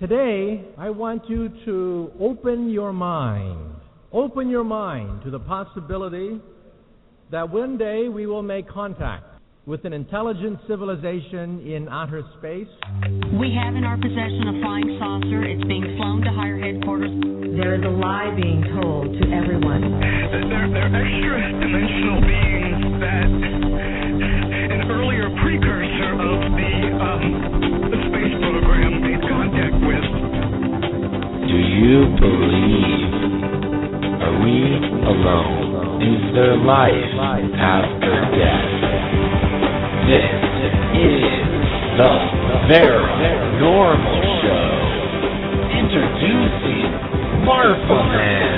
Today, I want you to open your mind. Open your mind to the possibility that one day we will make contact with an intelligent civilization in outer space. We have in our possession a flying saucer. It's being flown to higher headquarters. There is a lie being told to everyone. They're extra-dimensional beings that an earlier precursor of the space program made contact with. Do you believe? Are we alone? Is there life after death? This is the Veranormal Show. Introducing Marfa Man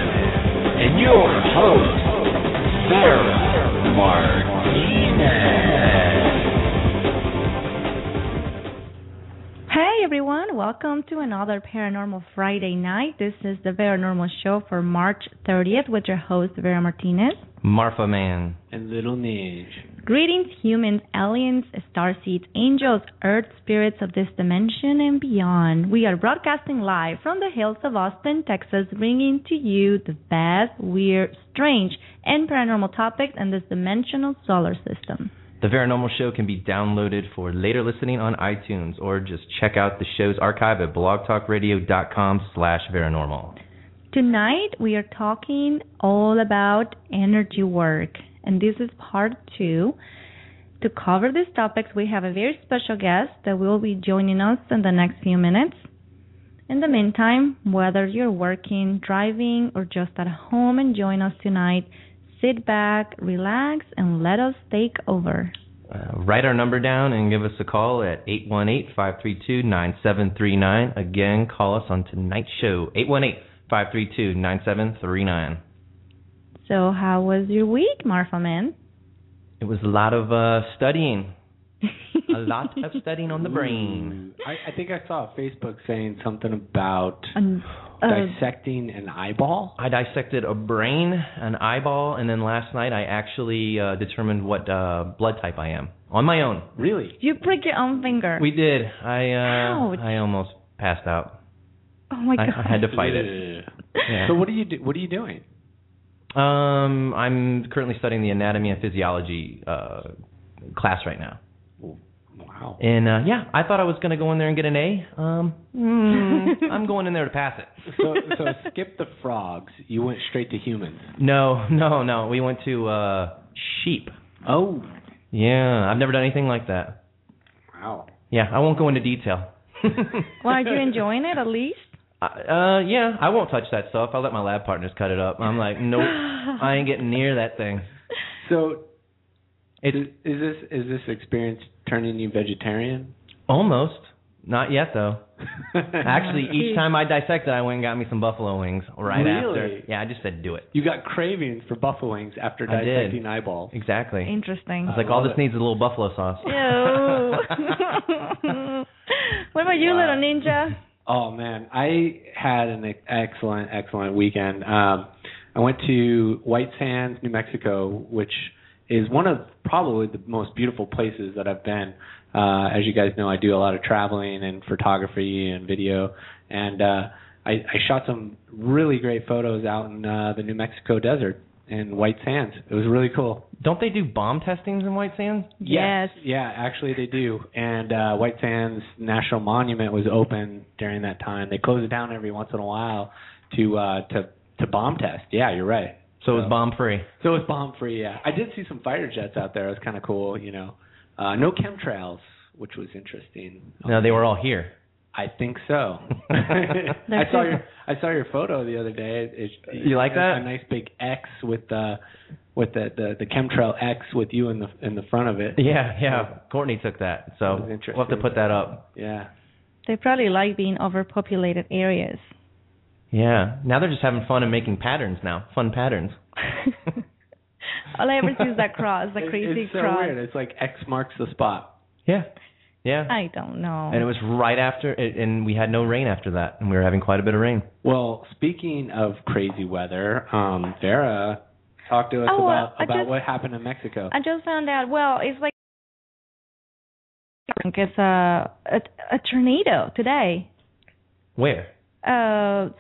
and your host, Vera Martinez. Hey everyone, welcome to another Paranormal Friday night. This is the Veranormal Show for March 30th with your host, Vera Martinez, Marfa Man, and Little Ninja. Greetings, humans, aliens, starseeds, angels, earth spirits of this dimension and beyond. We are broadcasting live from the hills of Austin, Texas, bringing to you the vast, weird, strange, and paranormal topics in this dimensional solar system. The Veranormal Show can be downloaded for later listening on iTunes, or just check out the show's archive at blogtalkradio.com/Veranormal. Tonight, we are talking all about energy work. And this is part 2. To cover these topics, we have a very special guest that will be joining us in the next few minutes. In the meantime, whether you're working, driving, or just at home enjoying us tonight, sit back, relax, and let us take over. Write our number down and give us a call at 818-532-9739. Again, call us on tonight's show, 818-532-9739. So how was your week, Marfa Man? It was a lot of studying. A lot of studying on the brain. I think I saw Facebook saying something about dissecting an eyeball. I dissected a brain, an eyeball, and then last night I actually determined what blood type I am on my own. Really? You pricked your own finger. We did. I almost passed out. Oh, my God. I had to fight it. Yeah. So what are you doing? I'm currently studying the anatomy and physiology class right now. Wow. And I thought I was going to go in there and get an A. I'm going in there to pass it. So skip the frogs. You went straight to humans. No. We went to sheep. Oh. Yeah, I've never done anything like that. Wow. Yeah, I won't go into detail. Well, are you enjoying it at least? Yeah, I won't touch that stuff. I'll let my lab partners cut it up. I'm like, nope, I ain't getting near that thing. So, is this experience turning you vegetarian? Almost. Not yet, though. Actually, each time I dissected, I went and got me some buffalo wings after. Yeah, I just said do it. You got cravings for buffalo wings after dissecting eyeballs. Exactly. Interesting. It's like all this needs is a little buffalo sauce. Ew. What about you, Little Ninja? Oh, man, I had an excellent, excellent weekend. I went to White Sands, New Mexico, which is one of probably the most beautiful places that I've been. As you guys know, I do a lot of traveling and photography and video, and I shot some really great photos out in the New Mexico desert in White Sands. It was really cool. Don't they do bomb testings in White Sands? Yes. Yeah, actually they do. And White Sands National Monument was open during that time. They close it down every once in a while to bomb test. Yeah, you're right. So it was bomb-free. So it was bomb-free, yeah. I did see some fighter jets out there. It was kind of cool, you know. No chemtrails, which was interesting. No, they were all here. I think so. I saw your photo the other day. You like that? A nice big X with the chemtrail X with you in the front of it. Yeah. Courtney took that, so we'll have to put that up. Yeah. They probably like being overpopulated areas. Yeah. Now they're just having fun and making patterns now. Fun patterns. All I ever see is that cross, the crazy cross. It's so weird. It's like X marks the spot. Yeah. Yeah. I don't know. And it was right after, and we had no rain after that, and we were having quite a bit of rain. Well, speaking of crazy weather, Vera, talk to us about what happened in Mexico. I just found out, it's like, I think it's a tornado today. Where?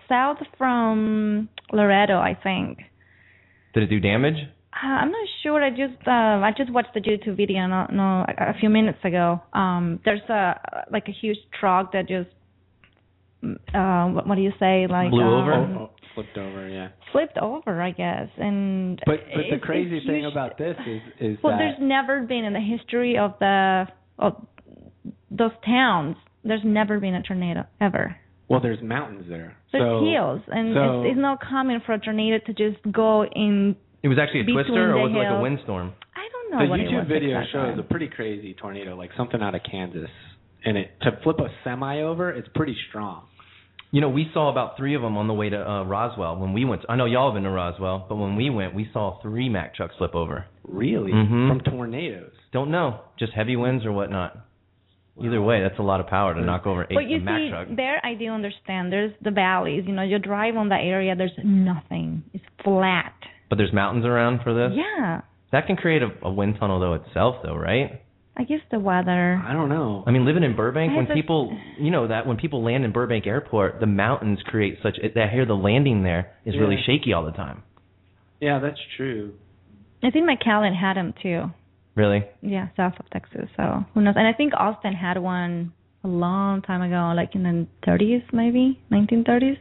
South from Laredo, I think. Did it do damage? I'm not sure. I just watched the YouTube video a few minutes ago. There's a huge truck that just what do you say, like blew over, flipped over, yeah. Flipped over, I guess. And but the crazy thing about this is well, that there's never been in the history of those towns. There's never been a tornado ever. Well, there's mountains there. There's hills, and it's not common for a tornado to just go in. It was actually a twister, or was it like a windstorm? I don't know. The YouTube video shows a pretty crazy tornado, like something out of Kansas, and it to flip a semi over, it's pretty strong. You know, we saw about 3 of them on the way to Roswell when we went. I know y'all have been to Roswell, but when we went, we saw 3 Mack trucks flip over. Really? Mm-hmm. From tornadoes? Don't know. Just heavy winds or whatnot. Either way, that's a lot of power to knock over a Mack truck. But you see, there I do understand. There's the valleys. You know, you drive on that area, there's nothing. It's flat. But there's mountains around for this? Yeah. That can create a wind tunnel, though, itself, though, right? I guess the weather. I don't know. I mean, living in Burbank, when people land in Burbank Airport, the mountains create such... I hear the landing there is really shaky all the time. Yeah, that's true. I think McAllen had them, too. Really? Yeah, south of Texas, so who knows? And I think Austin had one a long time ago, like in the 30s, maybe? 1930s?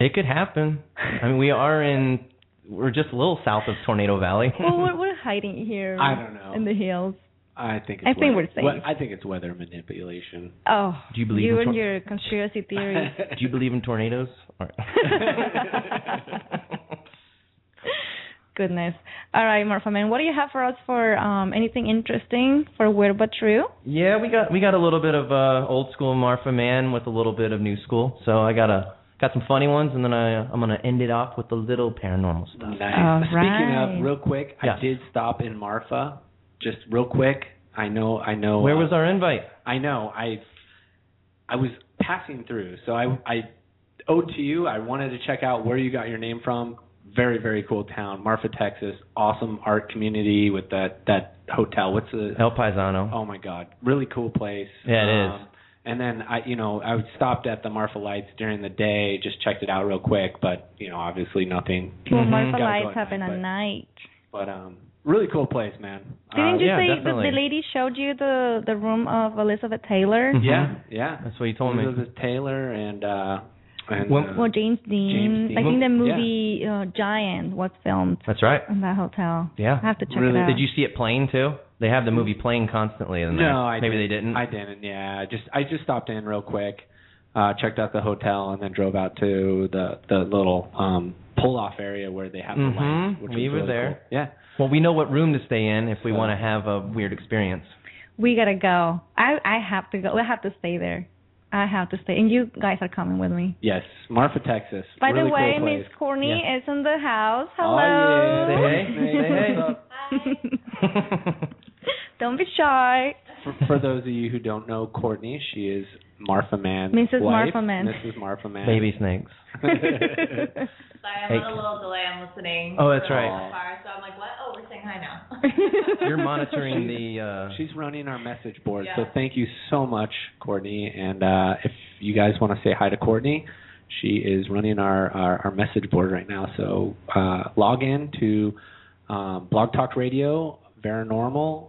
It could happen. I mean, we're just a little south of Tornado Valley. Well, we're hiding here. I don't know. In the hills. I think we're safe. I think it's weather manipulation. Oh, do you believe in your conspiracy theories? Do you believe in tornadoes? All right. Goodness. All right, Marfa Man, what do you have for us for anything interesting for Weird But True? Yeah, we got a little bit of old school Marfa Man with a little bit of new school. So I got some funny ones, and then I'm going to end it off with a little paranormal stuff. Nice. Right. Speaking of, real quick, I did stop in Marfa. Just real quick. I know. Where was our invite? I know. I was passing through, so I owed to you. I wanted to check out where you got your name from. Very, very cool town. Marfa, Texas. Awesome art community with that hotel. What's the... El Paisano. Oh, my God. Really cool place. Yeah, it is. And then I stopped at the Marfa Lights during the day, just checked it out real quick, but obviously nothing. Well, Marfa Lights happen at night. But really cool place, man. Didn't you say the lady showed you the room of Elizabeth Taylor? Mm-hmm. Yeah, that's what you told me. Elizabeth Taylor and James Dean. I think the movie Giant was filmed. That's right. In that hotel. Yeah, I have to check it out. Did you see it playing too? They have the movie playing constantly in there. No, I didn't. Yeah, I just stopped in real quick, checked out the hotel, and then drove out to the little pull-off area where they have the lights. We were really there. Cool. Yeah. Well, we know what room to stay in if we want to have a weird experience. We gotta go. I have to go. We have to stay there. I have to stay. And you guys are coming with me. Yes. Marfa, Texas. By really the way, cool Miss Courtney is in the house. Hello. Oh, yeah. Hey. Hi. Don't be shy. For those of you who don't know Courtney, she is Marfa Man's wife. Mrs. Marfa Man. Baby snakes. Sorry, I'm on a little delay. I'm listening. Oh, that's right. So I'm like, what? Oh, we're saying hi now. You're monitoring She's running our message board, so thank you so much, Courtney. And if you guys want to say hi to Courtney, she is running our message board right now. So log in to Blog Talk Radio, Veranormal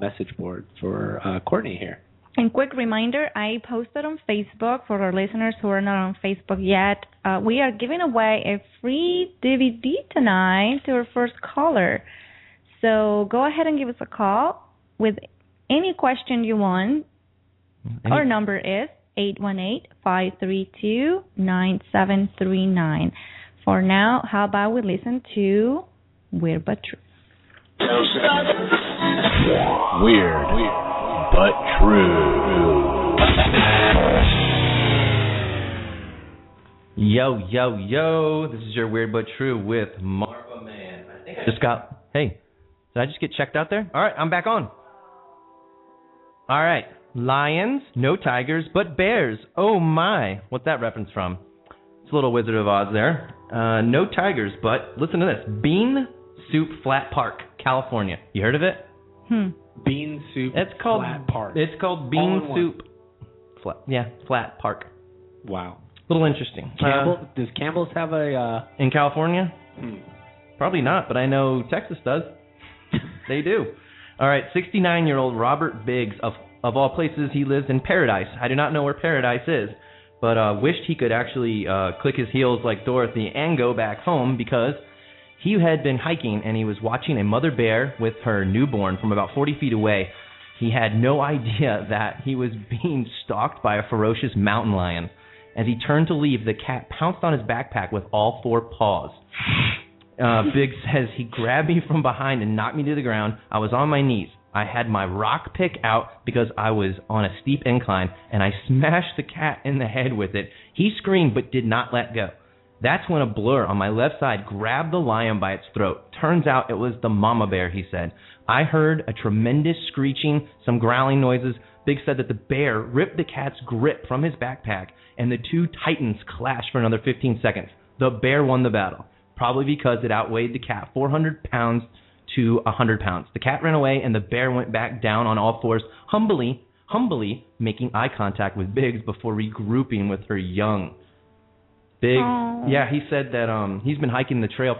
message board for Courtney here. And quick reminder, I posted on Facebook for our listeners who are not on Facebook yet. We are giving away a free DVD tonight to our first caller. So go ahead and give us a call with any question you want. Our number is 818-532-9739. For now, how about we listen to Weird But True. Weird. But true. Yo, yo, yo. This is your Weird But True with Marfa Man. I think I just got... Hey, did I just get checked out there? All right, I'm back on. All right. Lions, no tigers, but bears. Oh, my. What's that reference from? It's a little Wizard of Oz there. No tigers, but listen to this. Bean Soup Flat Park, California. You heard of it? Bean Soup Flat Park. It's called Bean Soup Flat Park. Wow. little interesting. Does Campbell's have a... in California? Probably not, but I know Texas does. They do. All right, 69-year-old Robert Biggs, of all places, he lives in Paradise. I do not know where Paradise is, but wished he could actually click his heels like Dorothy and go back home because he had been hiking and he was watching a mother bear with her newborn from about 40 feet away. He had no idea that he was being stalked by a ferocious mountain lion. As he turned to leave, the cat pounced on his backpack with all four paws. Biggs says, he grabbed me from behind and knocked me to the ground. I was on my knees. I had my rock pick out because I was on a steep incline, and I smashed the cat in the head with it. He screamed but did not let go. That's when a blur on my left side grabbed the lion by its throat. Turns out it was the mama bear, he said. I heard a tremendous screeching, some growling noises. Biggs said that the bear ripped the cat's grip from his backpack, and the two titans clashed for another 15 seconds. The bear won the battle, probably because it outweighed the cat 400 pounds to 100 pounds. The cat ran away, and the bear went back down on all fours, humbly making eye contact with Biggs before regrouping with her young. Biggs, yeah, he said that he's been hiking the trail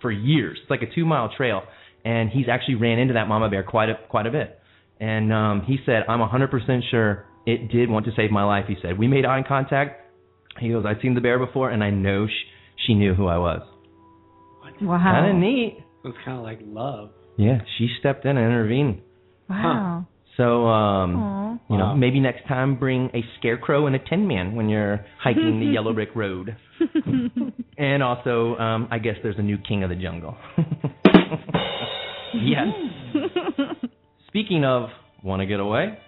for years. It's like a 2-mile trail, and he's actually ran into that mama bear quite a bit. And he said, I'm 100% sure it did want to save my life, he said. We made eye contact. He goes, I've seen the bear before, and I know she knew who I was. Wow. Kind of neat. It was kind of like love. Yeah, she stepped in and intervened. Wow. Huh. So, you know, maybe next time bring a scarecrow and a tin man when you're hiking the yellow brick road. And also, I guess there's a new king of the jungle. Yes. Speaking of want to get away,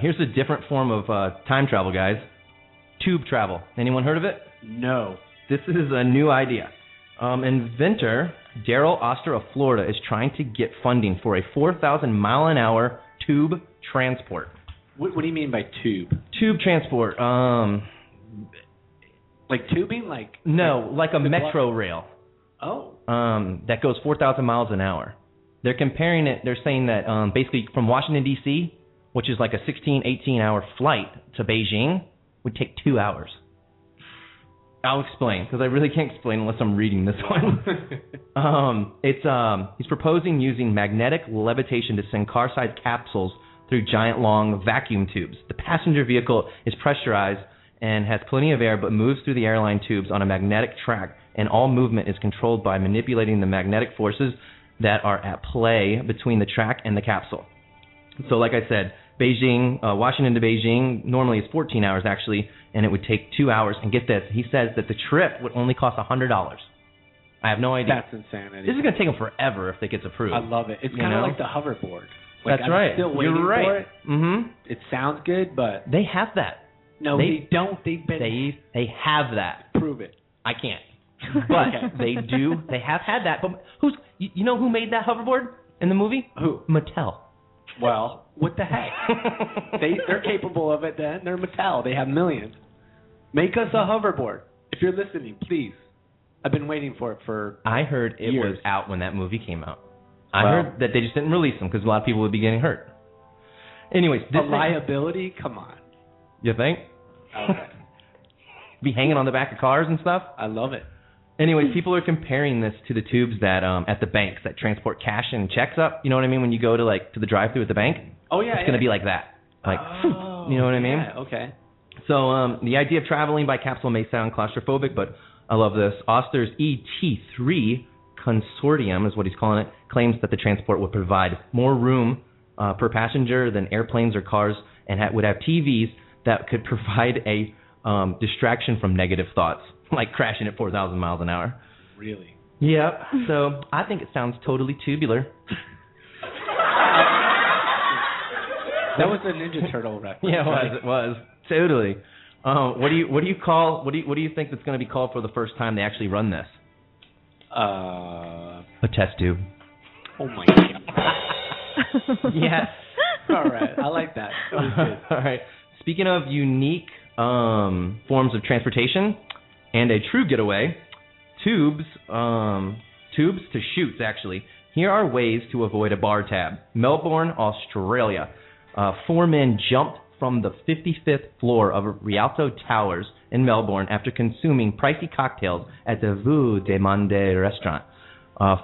here's a different form of time travel, guys. Tube travel. Anyone heard of it? No. This is a new idea. Inventor Daryl Oster of Florida is trying to get funding for a 4,000-mile-an-hour tube transport. What do you mean by tube? Tube transport. Like tubing? Like no, like a metro rail. Oh. That goes 4,000 miles an hour. They're comparing it. They're saying that basically from Washington, D.C., which is like a 16, 18-hour flight to Beijing, would take 2 hours. I'll explain, because I really can't explain unless I'm reading this one. He's proposing using magnetic levitation to send car-sized capsules through giant, long vacuum tubes. The passenger vehicle is pressurized and has plenty of air, but moves through the airline tubes on a magnetic track, and all movement is controlled by manipulating the magnetic forces that are at play between the track and the capsule. So like I said, Beijing, Washington to Beijing normally is 14 hours actually, and it would take 2 hours. And get this, he says that the trip would only cost $100. I have no idea. That's insanity. This is going to take them forever if it gets approved. I love it. It's kind of like the hoverboard. Like, that's right. I'm still waiting You're right. for it. Mm-hmm. It sounds good, but they have that. No, they don't. They've been. They have that. Prove it. I can't. But they do. They have had that. But who's? You know who made that hoverboard in the movie? Who? Mattel. Well, what the heck? They're capable of it then. They're Mattel. They have millions. Make us a hoverboard. If you're listening, please. I've been waiting for it for I heard it years. Was out when that movie came out. I heard that they just didn't release them because a lot of people would be getting hurt. Anyways. Reliability? Come on. You think? Okay. Be hanging on the back of cars and stuff? I love it. Anyways, people are comparing this to the tubes that at the banks that transport cash and checks up. You know what I mean? When you go to the drive-thru at the bank, it's going to be like that. Like, you know what I mean? Yeah, okay. So the idea of traveling by capsule may sound claustrophobic, but I love this. Oster's ET3 Consortium is what he's calling it. Claims that the transport would provide more room per passenger than airplanes or cars, and would have TVs that could provide a distraction from negative thoughts. Like crashing at 4,000 miles an hour. Really? Yep. So I think it sounds totally tubular. That was a Ninja Turtle reference. Yeah, it was totally. What do you think that's going to be called for the first time they actually run this? A test tube. Oh my God. Yeah. All right. I like that. That was good. All right. Speaking of unique forms of transportation. And a true getaway, tubes to chutes, actually. Here are ways to avoid a bar tab. Melbourne, Australia. Four men jumped from the 55th floor of Rialto Towers in Melbourne after consuming pricey cocktails at the Vue de Monde restaurant.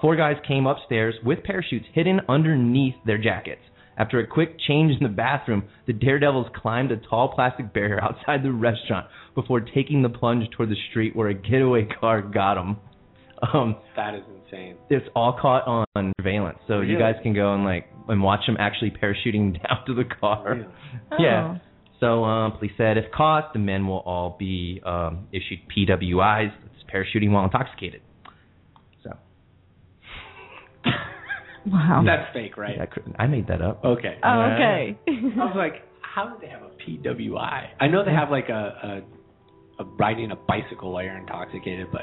Four guys came upstairs with parachutes hidden underneath their jackets. After a quick change in the bathroom, the daredevils climbed a tall plastic barrier outside the restaurant before taking the plunge toward the street where a getaway car got them. That is insane. It's all caught on surveillance, so really? You guys can go and watch them actually parachuting down to the car. Really? Oh. Yeah. So police said if caught, the men will all be issued PWIs. It's parachuting while intoxicated. So. Wow. That's fake, right? Yeah, I made that up. Okay. Oh, okay. I was like, how do they have a PWI? I know they have a riding a bicycle while you're intoxicated, but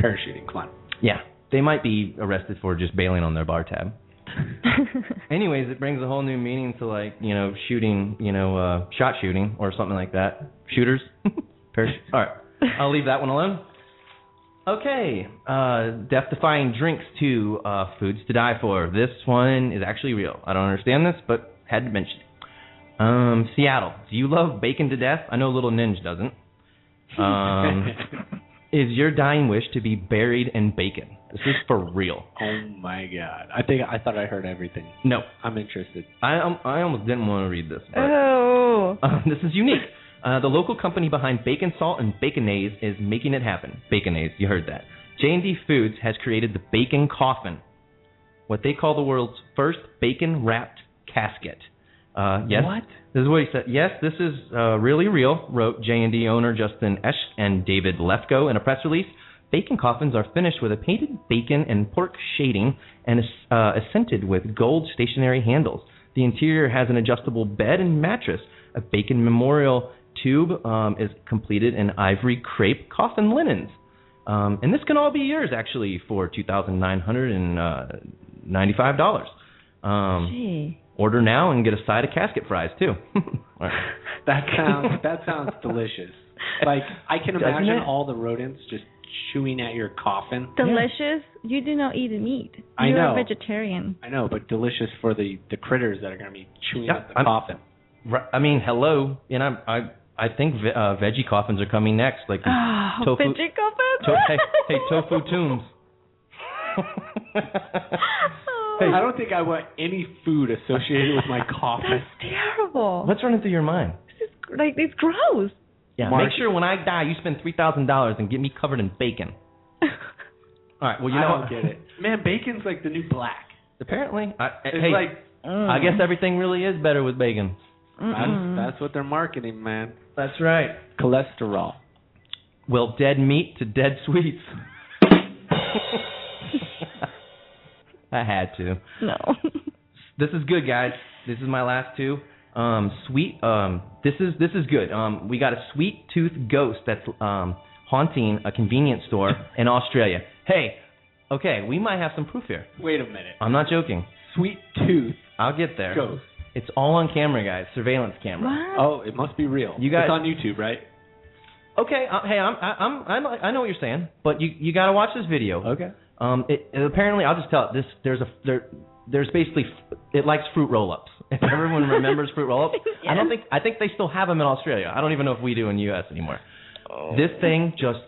parachuting, come on. Yeah. They might be arrested for just bailing on their bar tab. Anyways, it brings a whole new meaning to shooting, shot shooting or something like that. Shooters. Parachute. All right. I'll leave that one alone. Okay, death-defying drinks to foods to die for. This one is actually real. I don't understand this, but had to mention it. Seattle, do you love bacon to death? I know Little Ninja doesn't. Is your dying wish to be buried in bacon? This is for real. Oh, my God. I thought I heard everything. No. I'm interested. I almost didn't want to read this. But, oh. This is unique. The local company behind Bacon Salt and Baconaise is making it happen. Baconaise, you heard that. J&D Foods has created the Bacon Coffin, what they call the world's first bacon-wrapped casket. Yes, what? This is what he said. Yes, this is really real, wrote J&D owner Justin Esch and David Lefko in a press release. Bacon coffins are finished with a painted bacon and pork shading and scented with gold stationary handles. The interior has an adjustable bed and mattress, a bacon memorial tube is completed in ivory crepe coffin linens. And this can all be yours, actually, for $2,995. Gee. Order now and get a side of casket fries, too. Right. That sounds delicious. I can imagine all the rodents just chewing at your coffin. Delicious? Yeah. You do not eat meat. You're a vegetarian. I know, but delicious for the critters that are going to be chewing at the coffin. I mean, hello. And I think veggie coffins are coming next. Tofu, veggie coffins? Hey, tofu tombs. Hey, I don't think I want any food associated with my coffin. That's terrible. What's running through your mind? It's gross. Yeah, Mark, make sure when I die you spend $3,000 and get me covered in bacon. All right, well, you know I don't get it. Man, bacon's like the new black. Apparently. I guess everything really is better with bacon. That's what they're marketing, man. That's right. Cholesterol. Well, dead meat to dead sweets. I had to. No. This is good, guys. This is my last two. Sweet. This is good. We got a sweet tooth ghost that's haunting a convenience store in Australia. Hey, okay, we might have some proof here. Wait a minute. I'm not joking. Sweet tooth. I'll get there. Ghost. It's all on camera, guys. Surveillance camera. What? Oh, it must be real. You guys, it's on YouTube, right? Okay. Hey, I know what you're saying, but you got to watch this video. Okay. Apparently, I'll just tell it. There's basically it likes fruit roll-ups. If everyone remembers fruit roll-ups, yes. I think they still have them in Australia. I don't even know if we do in the U.S. anymore. Oh. This thing just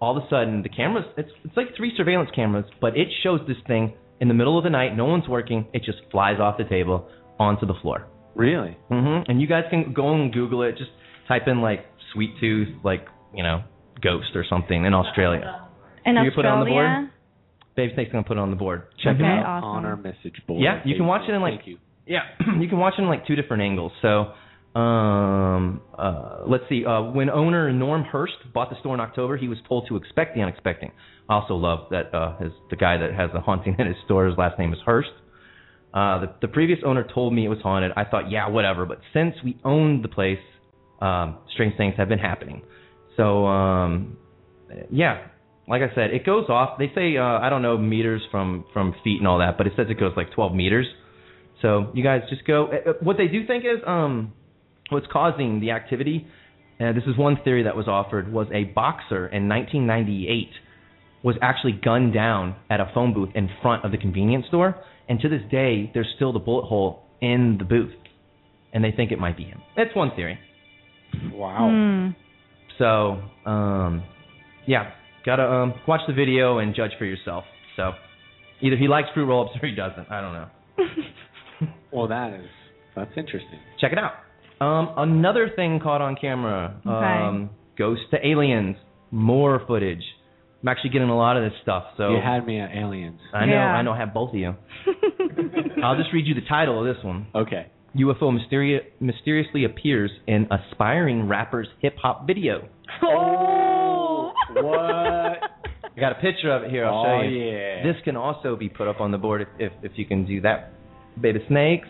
all of a sudden the cameras. It's like three surveillance cameras, but it shows this thing in the middle of the night. No one's working. It just flies off the table. Onto the floor. Really? Mm-hmm. And you guys can go and Google it. Just type in sweet tooth, ghost or something in Australia. You put it on the board? Babe Snake's going to put it on the board. Check it out on our message board. Yeah, you can watch it in Thank you. Yeah, you can watch it in two different angles. So, let's see. When owner Norm Hurst bought the store in October, he was told to expect the unexpected. I also love that the guy that has the haunting at his store, his last name is Hurst. The previous owner told me it was haunted. I thought, yeah, whatever. But since we owned the place, strange things have been happening. So, yeah, like I said, it goes off. They say, I don't know, meters from feet and all that, but it says it goes 12 meters. So you guys just go. What they do think is what's causing the activity, this is one theory that was offered, was a boxer in 1998 was actually gunned down at a phone booth in front of the convenience store. And to this day, there's still the bullet hole in the booth. and they think it might be him. That's one theory. Wow. Mm. So, yeah, gotta watch the video and judge for yourself. So, either he likes fruit roll-ups or he doesn't. I don't know. Well, that's interesting. Check it out. Another thing caught on camera. Okay. Ghosts to aliens. More footage. I'm actually getting a lot of this stuff. So you had me at aliens. I know. I have both of you. I'll just read you the title of this one. Okay. UFO mysteriously appears in aspiring rapper's hip-hop video. Oh! What? I got a picture of it here. I'll show you. Yeah. This can also be put up on the board if you can do that. Beta Snakes.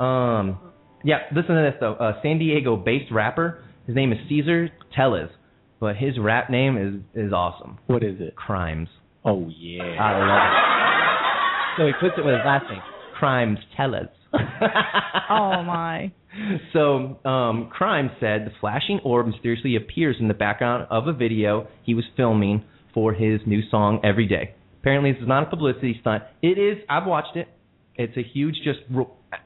Yeah, listen to this, though. A San Diego-based rapper. His name is Cesar Tellez, but his rap name is awesome. What is it? Crimes. Oh, yeah. I love it. So he puts it with his last name. Crimes Tellez. Oh, my. So, Crime said the flashing orb mysteriously appears in the background of a video he was filming for his new song, Every Day. Apparently, this is not a publicity stunt. It is. I've watched it. It's a huge, just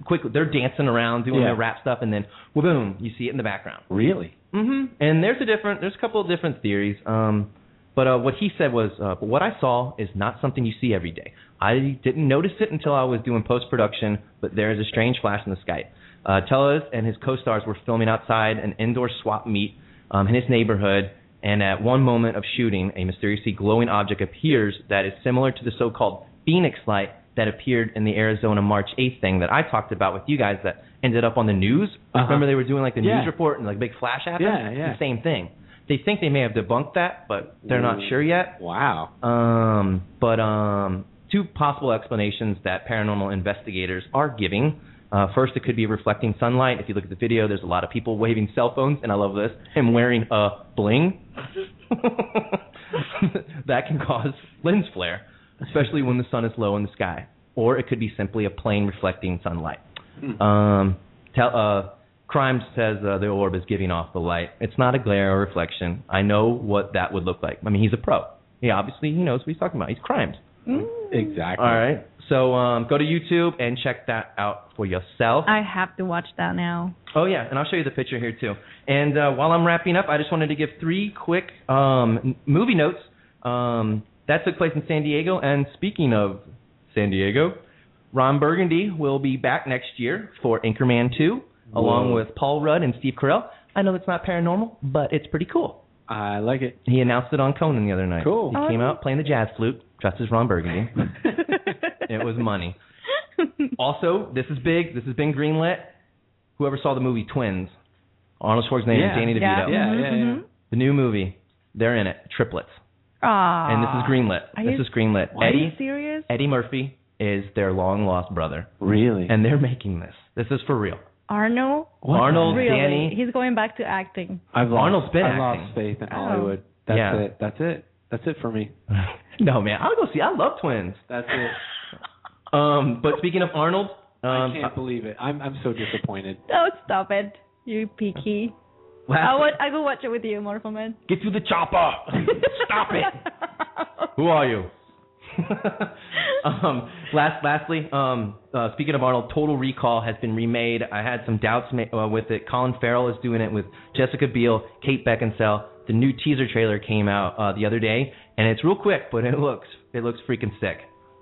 quickly, they're dancing around, doing their rap stuff, and then, boom, you see it in the background. Really? Mm-hmm. And there's a couple of different theories. But what he said was, what I saw is not something you see every day. I didn't notice it until I was doing post-production, but there is a strange flash in the sky. Tellez and his co-stars were filming outside an indoor swap meet in his neighborhood, and at one moment of shooting, a mysteriously glowing object appears that is similar to the so-called Phoenix light that appeared in the Arizona March 8th thing that I talked about with you guys that ended up on the news. Uh-huh. Remember they were doing like the news report and like big flash happened? Yeah. The same thing. They think they may have debunked that, but they're not sure yet. Wow. But two possible explanations that paranormal investigators are giving. First, it could be reflecting sunlight. If you look at the video, there's a lot of people waving cell phones, and I love this, and wearing a bling. That can cause lens flare, especially when the sun is low in the sky. Or it could be simply a plane reflecting sunlight. Crime says the orb is giving off the light. It's not a glare or reflection. I know what that would look like. I mean, he's a pro. He obviously knows what he's talking about. He's Crimes. Mm. Exactly. All right. So go to YouTube and check that out for yourself. I have to watch that now. Oh, yeah. And I'll show you the picture here, too. And while I'm wrapping up, I just wanted to give three quick movie notes. That took place in San Diego. And speaking of San Diego, Ron Burgundy will be back next year for Anchorman 2. Along with Paul Rudd and Steve Carell. I know it's not paranormal, but it's pretty cool. I like it. He announced it on Conan the other night. Cool. He came out playing the jazz flute, dressed as Ron Burgundy. It was money. Also, this is big. This has been greenlit. Whoever saw the movie Twins, Arnold Schwarzenegger and Danny DeVito. Yeah. The new movie, they're in it, triplets. Aww. And this is greenlit. Are you serious? Eddie Murphy is their long-lost brother. Really? And they're making this. This is for real. Arnold, really? Danny. He's going back to acting. I've lost faith in Hollywood. That's it. That's it for me. No, man. I'll go see. I love Twins. That's it. But speaking of Arnold. I can't believe it. I'm so disappointed. Oh, stop it. You picky. I will watch it with you, Marfa Man. Get to the chopper. Stop it. Who are you? Lastly, speaking of Arnold, Total Recall has been remade. I had some doubts with it. Colin Farrell is doing it with Jessica Biel, Kate Beckinsale. The new teaser trailer came out the other day, and it's real quick, but it looks freaking sick.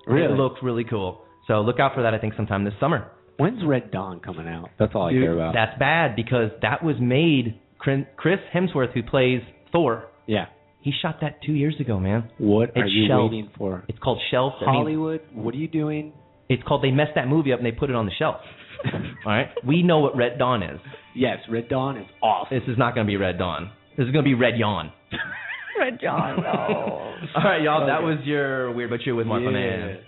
Really? It looks really cool. So look out for that, I think, sometime this summer. When's Red Dawn coming out? That's all I care about. That's bad, because that was made. Chris Hemsworth, who plays Thor. Yeah. He shot that 2 years ago, man. What are you waiting for? It's called Shelved. Hollywood, what are you doing? It's called, they messed that movie up and they put it on the shelf. All right? We know what Red Dawn is. Yes, Red Dawn is off. This is not going to be Red Dawn. This is going to be Red Yawn. Red Yawn, no. All right, y'all, that was your Weird But True with Marfa Man.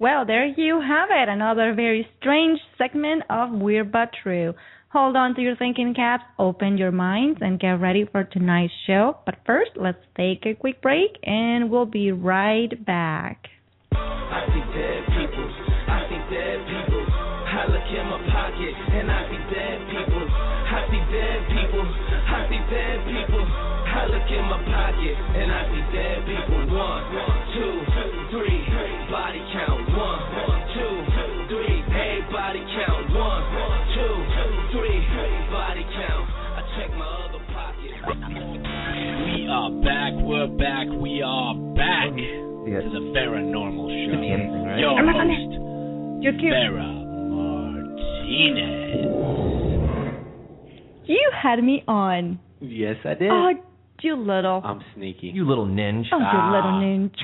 Well, there you have it, another very strange segment of Weird But True. Hold on to your thinking caps, open your minds, and get ready for tonight's show. But first, let's take a quick break, and we'll be right back. I see dead people. I see dead people. I look in my pocket. it, and I see dead people. I see dead people. I see dead people. I look in my pocket, and I see dead people. 1, 2, 3, body count. 1, 2, 3, everybody count. 1, 2, 3, body count. I check my other pocket. We are back. We're back. We are back. Yes. This is a Veranormal Show. Right? Your host, Vera Martinez. You had me on. Yes, I did. Oh, you little. I'm sneaky. You little ninja. Oh, you little ninja.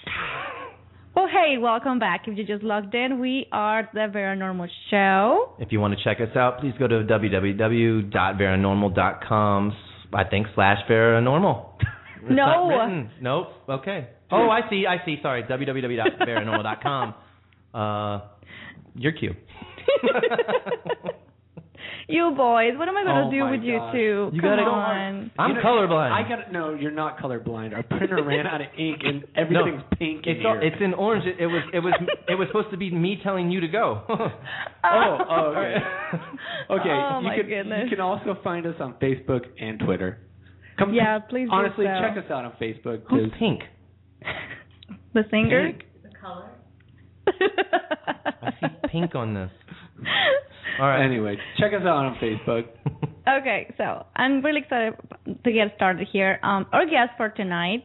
Well, hey, welcome back. If you just logged in, we are the Veranormal Show. If you want to check us out, please go to www.veranormal.com, I think, /Veranormal. No. Nope. Okay. Oh, I see. Sorry. www.veranormal.com. You're cute. You boys, what am I going to do with gosh. You two? You come on. I'm colorblind. No, you're not colorblind. Our printer ran out of ink and everything's pink in here. It's in orange. It was supposed to be me telling you to go. Okay. Okay. Oh, my goodness. You can also find us on Facebook and Twitter. Please honestly, check us out on Facebook. Who's pink? The singer? Pink. The color? I see pink on this. All right. Anyway, check us out on Facebook. Okay, so I'm really excited to get started here. Our guest for tonight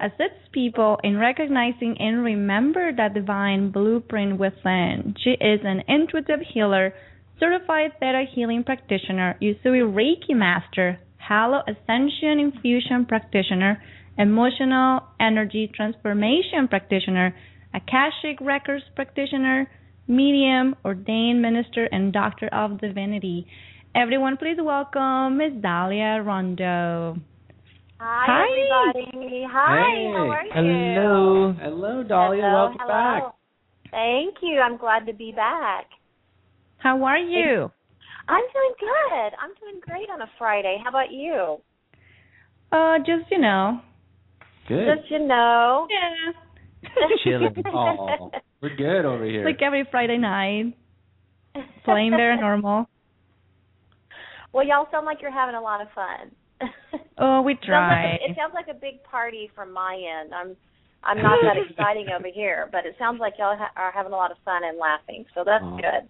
assists people in recognizing and remember that divine blueprint within. She is an intuitive healer, certified Theta Healing practitioner, Usui Reiki master, Halo Ascension infusion practitioner, emotional energy transformation practitioner, Akashic Records practitioner, medium, ordained minister, and doctor of divinity. Everyone, please welcome Miss Dahlia Rondeau. Hi, everybody. Hi, hey. How are you? Hello, Dahlia. Welcome back. Thank you. I'm glad to be back. How are you? I'm doing good. I'm doing great on a Friday. How about you? Just, Good. Just, Yeah. Chilling. Oh, we're good over here. Like every Friday night, playing Veranormal. Well, y'all sound like you're having a lot of fun. Oh, we try. It sounds like a big party from my end. I'm not that exciting over here, but it sounds like y'all are having a lot of fun and laughing. So that's good.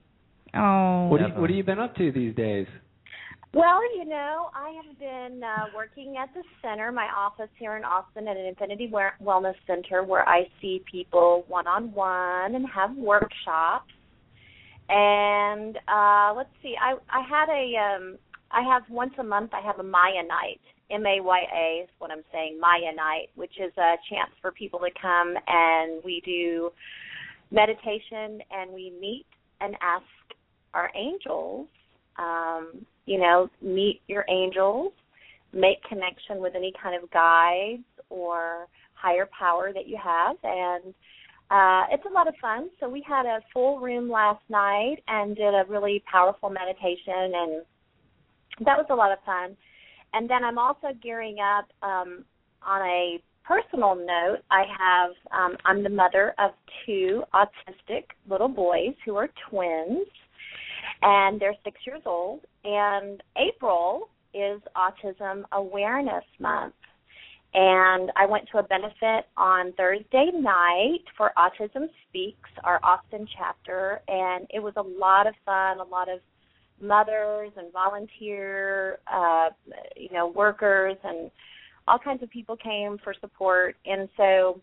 Oh. What have you been up to these days? Well, I have been working at the center, my office here in Austin at an Infinity Wellness Center where I see people one-on-one and have workshops. And let's see, once a month I have a Maya night, M-A-Y-A is what I'm saying, Maya night, which is a chance for people to come and we do meditation and we meet and ask our angels, meet your angels, make connection with any kind of guides or higher power that you have. And it's a lot of fun. So we had a full room last night and did a really powerful meditation, and that was a lot of fun. And then I'm also gearing up on a personal note. I'm the mother of 2 autistic little boys who are twins. And they're 6 years old, and April is Autism Awareness Month. And I went to a benefit on Thursday night for Autism Speaks, our Austin chapter, and it was a lot of fun, a lot of mothers and volunteer, workers, and all kinds of people came for support. And so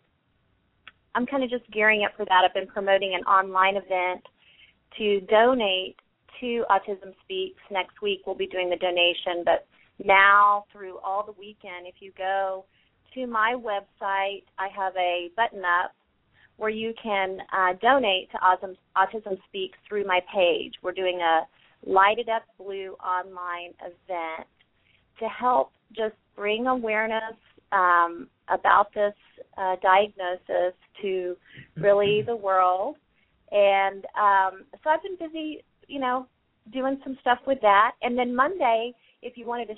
I'm kind of just gearing up for that. I've been promoting an online event to donate to Autism Speaks. Next week we'll be doing the donation, but now through all the weekend, if you go to my website, I have a button up where you can donate to Autism Speaks through my page. We're doing a lighted up blue online event to help just bring awareness about this diagnosis to really the world. And so I've been busy, doing some stuff with that. And then Monday, if you wanted to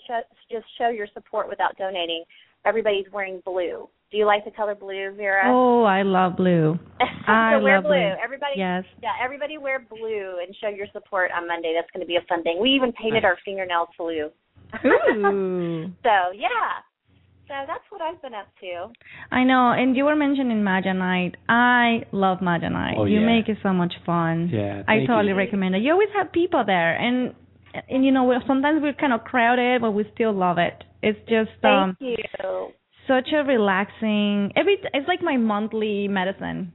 just show your support without donating, everybody's wearing blue. Do you like the color blue, Vera? Oh, I love blue. Wear blue. Everybody, yes. Yeah, everybody wear blue and show your support on Monday. That's going to be a fun thing. We even painted our fingernails blue. Ooh. So, yeah. So that's what I've been up to. I know. And you were mentioning Maja Night. I love Maja Night. Oh, you make it so much fun. Yeah. I totally recommend it. You always have people there. And you know, sometimes we're kind of crowded, but we still love it. It's just... Thank you. Such a relaxing, it's like my monthly medicine.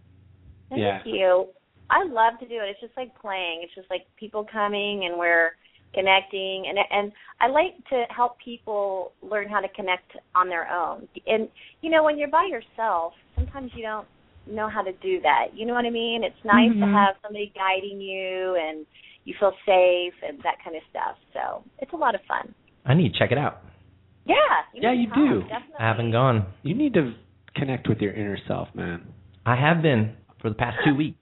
Thank you. I love to do it. It's just like playing. It's just like people coming and we're connecting. And I like to help people learn how to connect on their own. And, you know, when you're by yourself, sometimes you don't know how to do that. You know what I mean? It's nice to have somebody guiding you and you feel safe and that kind of stuff. So it's a lot of fun. I need to check it out. Yeah, you do. Definitely. I haven't gone. You need to connect with your inner self, man. I have been for the past 2 weeks.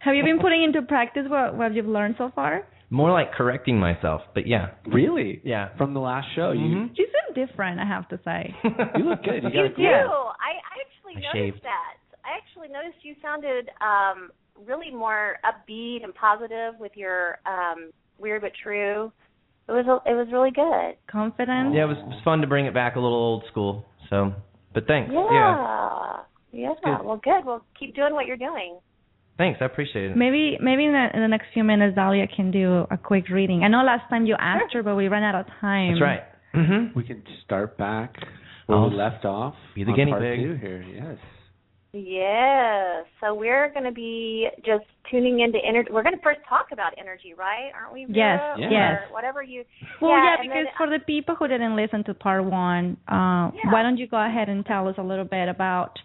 Have you been putting into practice what you've learned so far? More like correcting myself, but yeah. Really? Yeah. From the last show. You seem different, I have to say. You look good. You do. I actually noticed that. I actually noticed you sounded really more upbeat and positive with your Weird But True. It was really good. Confident. Yeah, it was fun to bring it back a little old school. So, but thanks. Yeah. Good. Well, good. Well, keep doing what you're doing. Thanks. I appreciate it. Maybe in the next few minutes, Dahlia can do a quick reading. I know last time you asked her, but we ran out of time. That's right. Mm-hmm. We can start back where we left off. Be the guinea pig here. Yes. Yes. So we're going to be just tuning into energy. We're going to first talk about energy, right? Aren't we? Vera? Yes. Or whatever you. Well, because for the people who didn't listen to part one, why don't you go ahead and tell us a little bit about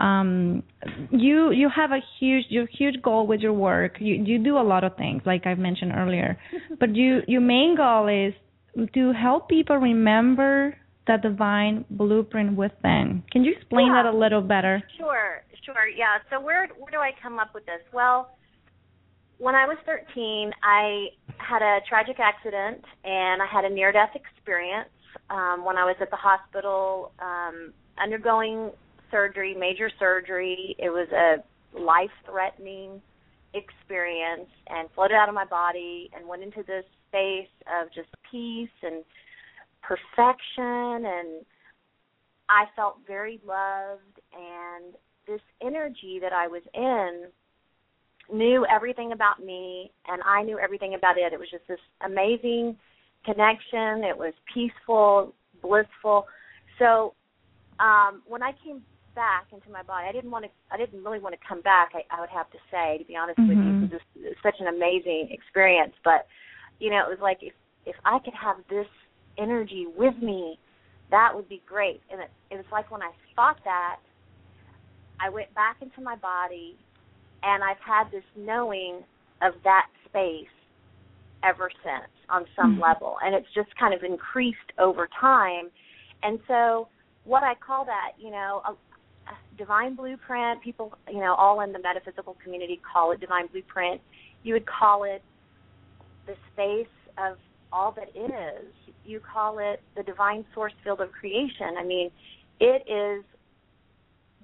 you have a huge goal with your work. You do a lot of things, like I've mentioned earlier, but your main goal is to help people remember the divine blueprint within. Can you explain that a little better? Sure, yeah. So where do I come up with this? Well, when I was 13, I had a tragic accident, and I had a near-death experience when I was at the hospital undergoing surgery, major surgery. It was a life-threatening experience and floated out of my body and went into this space of just peace and perfection, and I felt very loved, and this energy that I was in knew everything about me, and I knew everything about it. It was just this amazing connection. It was peaceful, blissful. So when I came back into my body, I didn't really want to come back, I would have to say, to be honest with you, because it's such an amazing experience. But, you know, it was like if I could have this energy with me, that would be great. And it was like when I thought that, I went back into my body, and I've had this knowing of that space ever since on some level. And it's just kind of increased over time. And so what I call that, you know, a divine blueprint, people, you know, all in the metaphysical community call it divine blueprint. You would call it the space of all that is. You call it the divine source field of creation. I mean, it is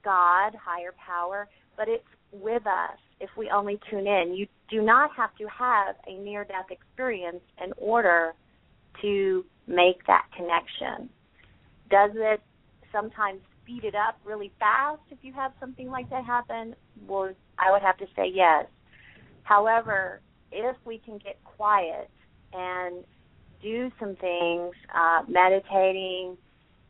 God, higher power, but it's with us if we only tune in. You do not have to have a near-death experience in order to make that connection. Does it sometimes speed it up really fast if you have something like that happen? Well, I would have to say yes. However, if we can get quiet and do some things, meditating,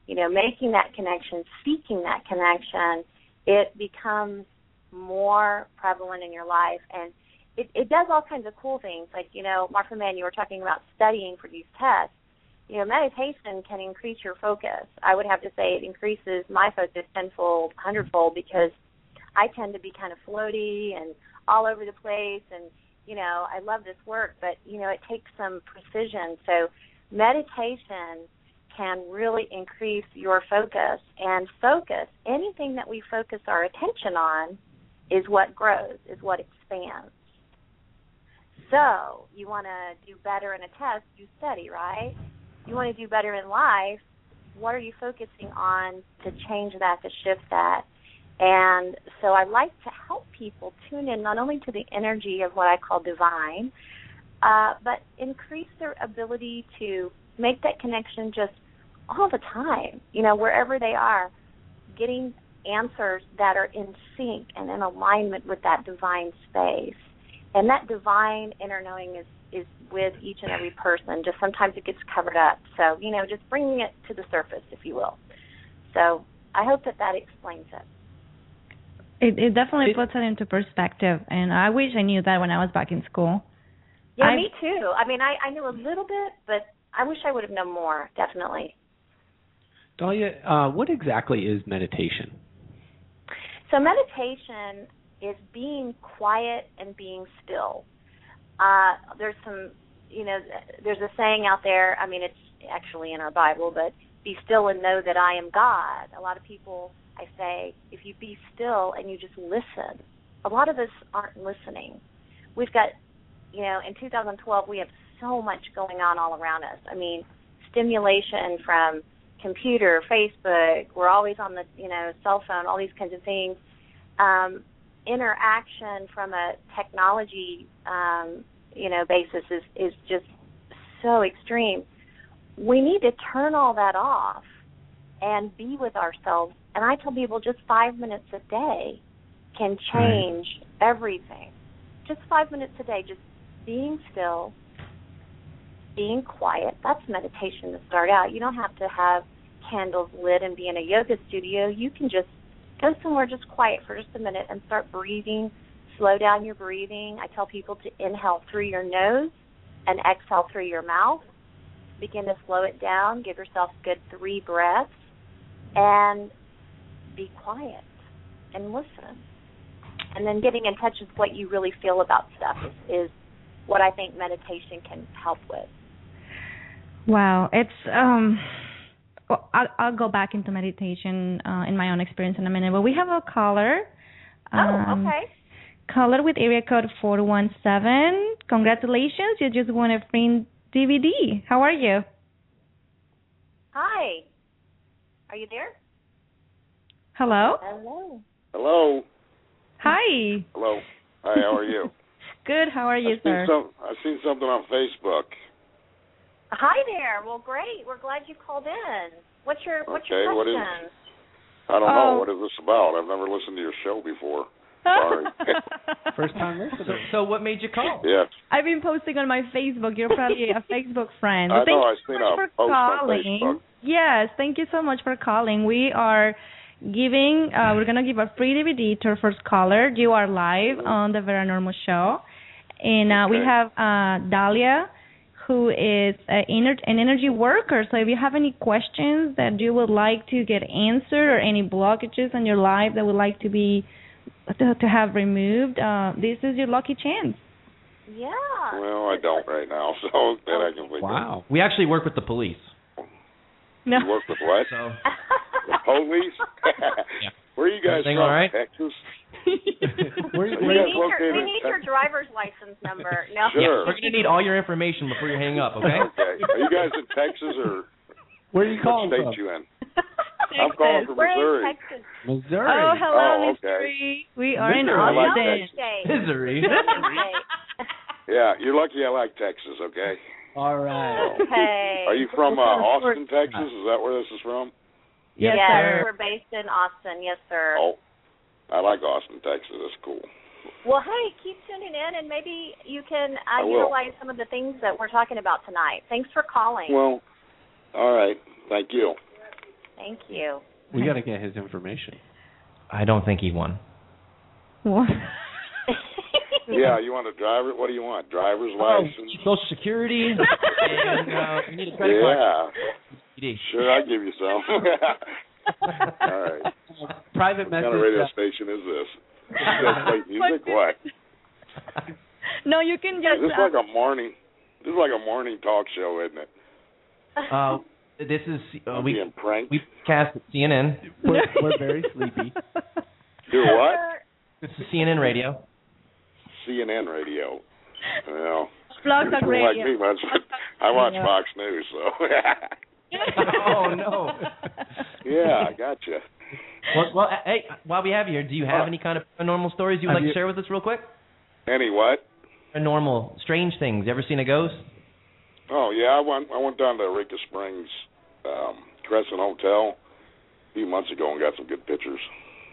you know, making that connection, seeking that connection, it becomes more prevalent in your life. And it does all kinds of cool things. Like, you know, Marfa Man, you were talking about studying for these tests. You know, meditation can increase your focus. I would have to say it increases my focus tenfold, hundredfold, because I tend to be kind of floaty and all over the place, and you know, I love this work, but, you know, it takes some precision. So meditation can really increase your focus. And focus, anything that we focus our attention on is what grows, is what expands. So you want to do better in a test, you study, right? you want to do better in life, what are you focusing on to change that, to shift that? And so I like to help people tune in not only to the energy of what I call divine, but increase their ability to make that connection just all the time, you know, wherever they are, getting answers that are in sync and in alignment with that divine space. And that divine inner knowing is with each and every person. Just sometimes it gets covered up. So, you know, just bringing it to the surface, if you will. So I hope that that explains it. It definitely puts it into perspective. And I wish I knew that when I was back in school. Yeah, me too. I mean, I knew a little bit, but I wish I would have known more, definitely. Dahlia, what exactly is meditation? So meditation is being quiet and being still. There's a saying out there, I mean, it's actually in our Bible, but be still and know that I am God. A lot of people, I say, if you be still and you just listen, a lot of us aren't listening. We've got, you know, in 2012, we have so much going on all around us. I mean, stimulation from computer, Facebook, we're always on the, you know, cell phone, all these kinds of things. Interaction from a technology, basis is just so extreme. We need to turn all that off and be with ourselves. And I tell people just 5 minutes a day can change everything. Just 5 minutes a day, just being still, being quiet. That's meditation to start out. You don't have to have candles lit and be in a yoga studio. You can just go somewhere just quiet for just a minute and start breathing. Slow down your breathing. I tell people to inhale through your nose and exhale through your mouth. Begin to slow it down. Give yourself a good 3 breaths and be quiet and listen. And then getting in touch with what you really feel about stuff is what I think meditation can help with. Wow. It's well, I'll go back into meditation in my own experience in a minute. But we have a caller. Okay. Caller with area code 417. Congratulations. You just won a free DVD. How are you? Hi. Are you there? Hello? Hello. Hi. Hello. Hi, how are you? Good. How are you, sir? I've seen something on Facebook. Hi there. Well, great. We're glad you called in. What's your question? I don't know. What is this about? I've never listened to your show before. Sorry. First time listening. So what made you call? Yes. I've been posting on my Facebook. You're probably a Facebook friend. I know. I've seen a post on Facebook. Yes. Thank you so much for calling. We are giving. We're going to give a free DVD to our first caller. You are live on the Veranormal Show. And we have Dahlia, who is an energy worker. So if you have any questions that you would like to get answered or any blockages in your life that would like to be to have removed, this is your lucky chance. Yeah. Well, I don't right now, so that I can wait. Wow. We actually work with the police. No. You work with what? So. The police? Yeah. Where are you guys from? Right? Texas? We need your driver's license number. No. Sure. We're going to need all your information before you hang up, okay? Okay. Are you guys in Texas or where are you calling from? What state you in? Texas. I'm calling from Missouri. We're in Texas. Missouri. Oh, hello, okay. Missouri. We are in Austin. Missouri. Yeah, you're lucky I like Texas, okay? All right. Okay. Are you from Austin, Texas? Is that where this is from? Yes, sir. We're based in Austin. Yes, sir. Oh, I like Austin, Texas. That's cool. Well, hey, keep tuning in, and maybe you can utilize some of the things that we're talking about tonight. Thanks for calling. Well, all right. Thank you. Thank you. We got to get his information. I don't think he won. What? Yeah, you want a driver? What do you want? Driver's license? Social Security. And you need a credit card. Yeah. Sure, I'll give you some. All right. Private message. What kind of radio station is this? Is music? What? No, you can just... This is like a morning talk show, isn't it? This is... we cast at CNN. We're very sleepy. You're what? This is CNN radio. Well... Blog Talk Radio. Like me much. I watch Fox News, so. Oh, no. Yeah, I gotcha. Well, hey, while we have you here, do you have any kind of paranormal stories you'd like to share with us real quick? Any what? Paranormal, strange things. Ever seen a ghost? Oh, yeah. I went down to Eureka Springs Crescent Hotel a few months ago and got some good pictures.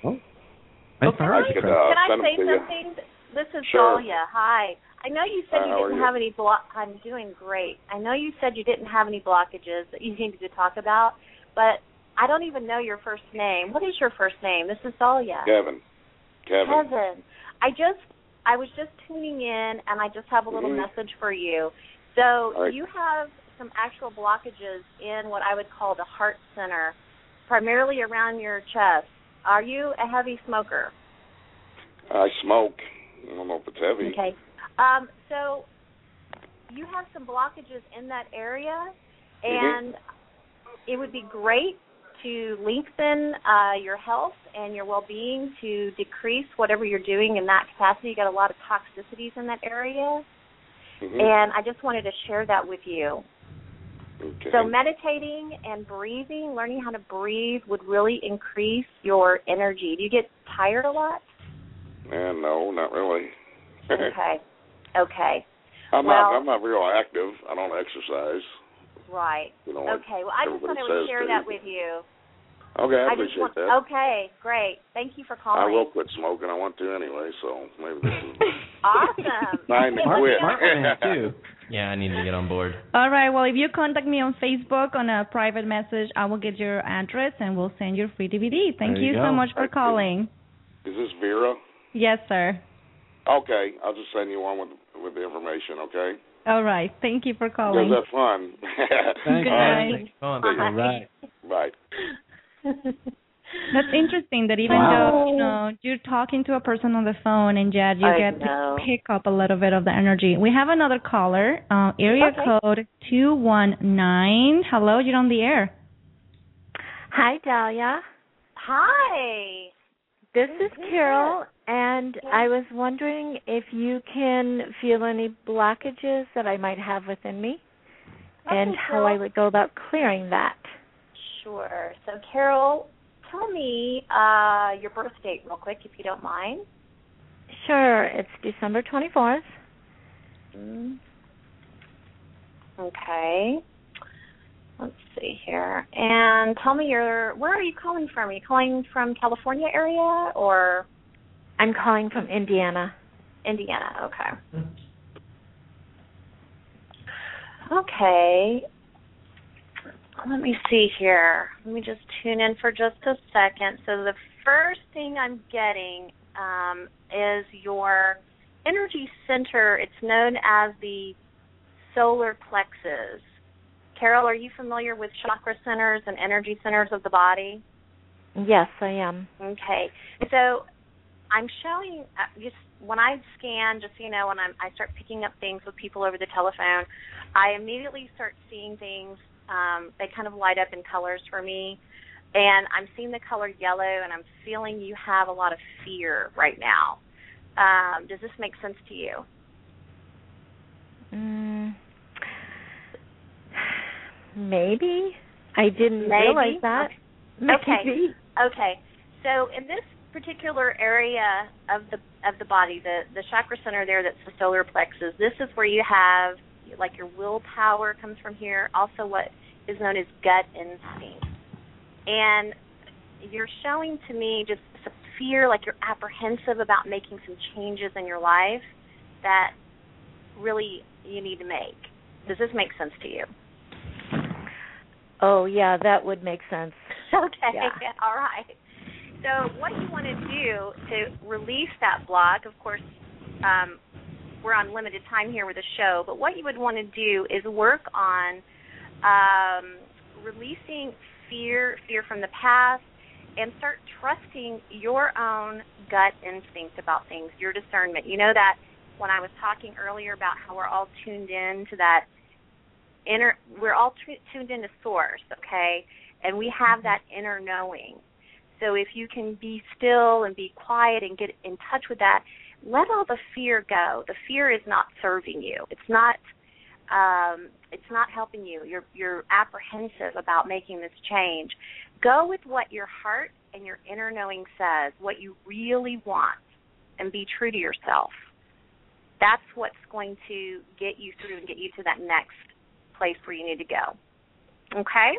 Oh. Well, can I say something? This is Dahlia. Hi. I know you said you didn't have any block. I'm doing great. I know you said you didn't have any blockages that you needed to talk about, but I don't even know your first name. What is your first name? This is Dahlia. Kevin. I was just tuning in, and I just have a little message for you. So you have some actual blockages in what I would call the heart center, primarily around your chest. Are you a heavy smoker? I smoke. I don't know if it's heavy. Okay. So you have some blockages in that area, and it would be great to lengthen your health and your well-being, to decrease whatever you're doing in that capacity. You got a lot of toxicities in that area, and I just wanted to share that with you. Okay. So meditating and breathing, learning how to breathe would really increase your energy. Do you get tired a lot? No, not really. Okay. I'm not real active. I don't exercise. Right. You know, okay. Well, I just thought I would share that with you. Okay, I appreciate that. Okay, great. Thank you for calling. I will quit smoking. I want to anyway, so maybe this is awesome. Time to quit. Too. Yeah, I need to get on board. All right. Well, if you contact me on Facebook on a private message, I will get your address and we'll send you a free DVD. Thank you so much for calling. Is this Vera? Yes, sir. Okay, I'll just send you one with the information. Okay. All right. Thank you for calling. That was fun. Good night. All right. Bye. That's interesting that even though you're talking to a person on the phone and yet you get to pick up a little bit of the energy. We have another caller, area code 219. Hello, you're on the air. Hi, Dahlia. Hi. This is Carol, and I was wondering if you can feel any blockages that I might have within me and how I would go about clearing that. Sure. So, Carol, tell me your birth date real quick, if you don't mind. Sure. It's December 24th. Okay. Let's see here. And tell me where are you calling from? Are you calling from California area or? I'm calling from Indiana. Indiana, okay. Okay. Let me see here. Let me just tune in for just a second. So the first thing I'm getting is your energy center. It's known as the solar plexus. Carol, are you familiar with chakra centers and energy centers of the body? Yes, I am. Okay. So I'm showing, just when I scan, just so you know, when I start picking up things with people over the telephone, I immediately start seeing things. They kind of light up in colors for me. And I'm seeing the color yellow, and I'm feeling you have a lot of fear right now. Does this make sense to you? Maybe. I didn't realize that. Maybe. Okay. So in this particular area of the body, the chakra center there, that's the solar plexus, this is where you have, like, your willpower comes from here, also what is known as gut instinct. And you're showing to me just some fear, like you're apprehensive about making some changes in your life that really you need to make. Does this make sense to you? Oh, yeah, that would make sense. Okay, all right. So what you want to do to release that block, of course, we're on limited time here with the show, but what you would want to do is work on releasing fear from the past, and start trusting your own gut instinct about things, your discernment. You know that when I was talking earlier about how we're all tuned in to that inner, we're all tuned into source, okay? And we have that inner knowing. So if you can be still and be quiet and get in touch with that, let all the fear go. The fear is not serving you. It's not helping you. You're apprehensive about making this change. Go with what your heart and your inner knowing says, what you really want, and be true to yourself. That's what's going to get you through and get you to that next place where you need to go. Okay?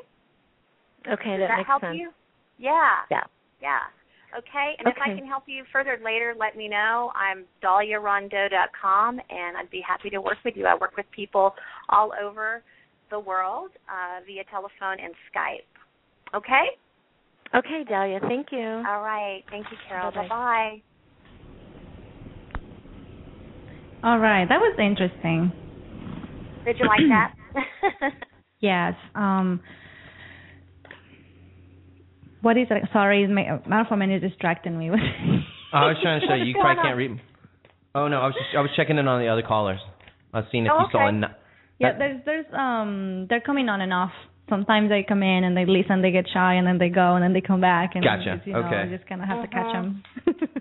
Okay, that makes sense. Does that help you? Yeah. Yeah. Yeah. Okay, and if I can help you further later, let me know. I'm DahliaRondeau.com, and I'd be happy to work with you. I work with people all over the world via telephone and Skype. Okay? Okay, Dahlia, thank you. All right. Thank you, Carol. Bye-bye. Bye-bye. All right, that was interesting. Did you like that? Yes. What is it? Sorry, Marfa Man is distracting me. I was trying to show you. You probably can't read. Oh no, I was checking in on the other callers. I was seeing if you saw enough. Yeah, there's they're coming on and off. Sometimes they come in and they listen, they get shy, and then they go, and then they come back. And gotcha. You know, okay. You just kind of have to catch them.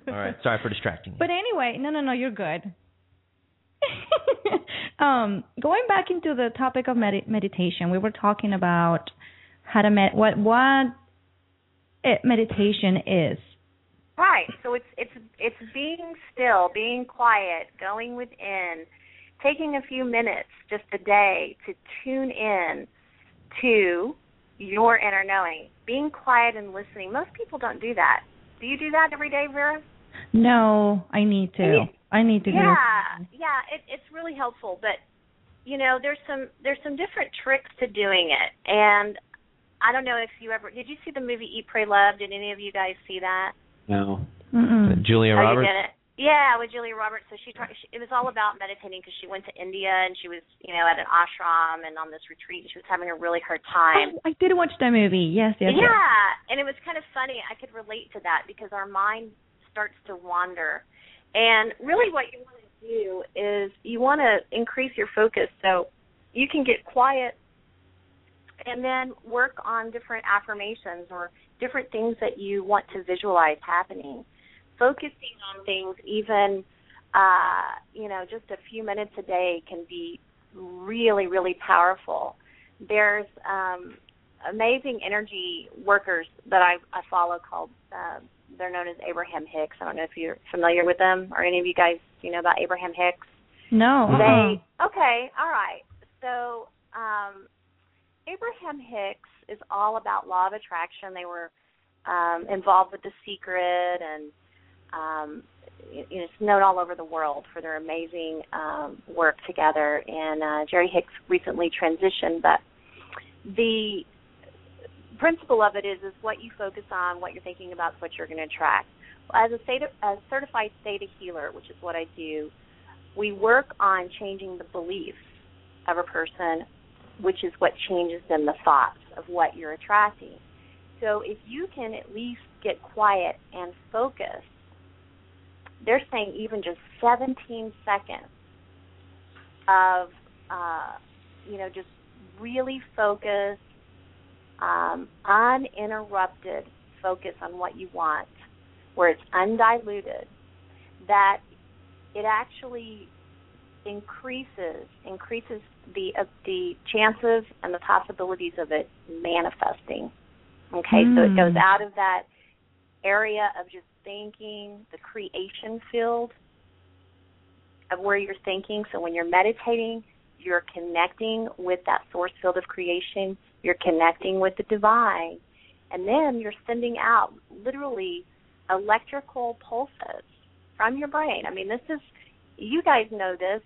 All right. Sorry for distracting you. But anyway, no, you're good. Going back into the topic of meditation, we were talking about how to what meditation is. Right. So it's being still, being quiet, going within, taking a few minutes just a day to tune in to your inner knowing, being quiet and listening. Most people don't do that. Do you do that every day, Vera? No, I need to. I need to do it. Yeah, it's really helpful. But, you know, there's some different tricks to doing it. And I don't know if you ever – did you see the movie Eat, Pray, Love? Did any of you guys see that? No. Mm-mm. Julia Roberts? You didn't? Yeah, with Julia Roberts. So it was all about meditating because she went to India and she was, you know, at an ashram and on this retreat. And she was having a really hard time. Oh, I did watch that movie. Yes. And it was kind of funny. I could relate to that because our mind starts to wander. And really what you want to do is you want to increase your focus so you can get quiet and then work on different affirmations or different things that you want to visualize happening. Focusing on things even, just a few minutes a day can be really, really powerful. There's amazing energy workers that I follow called they're known as Abraham Hicks. I don't know if you're familiar with them or any of you guys, you know, about Abraham Hicks. No. Okay, all right. So Abraham Hicks is all about law of attraction. They were involved with The Secret, and it's known all over the world for their amazing work together. And Jerry Hicks recently transitioned, but the principle of it is what you focus on, what you're thinking about, is what you're going to attract. As a certified Theta healer, which is what I do, we work on changing the beliefs of a person, which is what changes then the thoughts of what you're attracting. So if you can at least get quiet and focus, they're saying even just 17 seconds of, just really focus, uninterrupted focus on what you want, where it's undiluted, that it actually increases the chances and the possibilities of it manifesting. Okay, so it goes out of that area of just thinking, the creation field of where you're thinking. So when you're meditating, you're connecting with that source field of creation. You're connecting with the divine. And then you're sending out literally electrical pulses from your brain. I mean, this is, you guys know this,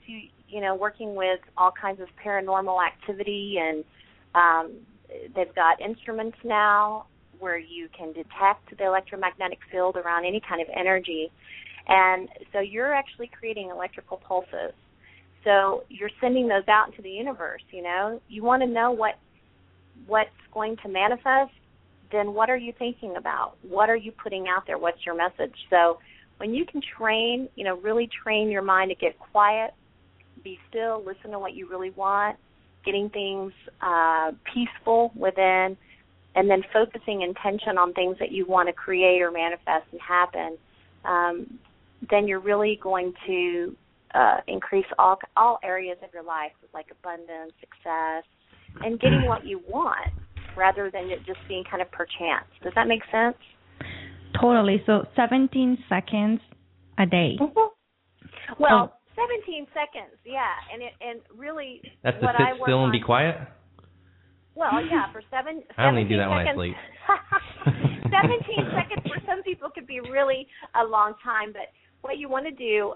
you know, working with all kinds of paranormal activity, and they've got instruments now where you can detect the electromagnetic field around any kind of energy. And so you're actually creating electrical pulses. So you're sending those out into the universe, you know. You want to know what's going to manifest, then what are you thinking about? What are you putting out there? What's your message? So when you can train, you know, really train your mind to get quiet, be still, listen to what you really want, getting things peaceful within, and then focusing intention on things that you want to create or manifest and happen, then you're really going to increase all areas of your life, like abundance, success, and getting what you want rather than it just being kind of per chance. Does that make sense? Totally. So 17 seconds a day. Mm-hmm. Well, 17 seconds, yeah. And really that's what I work on. That's to sit still and be quiet? Well, yeah, for I only do that when I sleep. 17 seconds for some people could be really a long time, but what you want to do,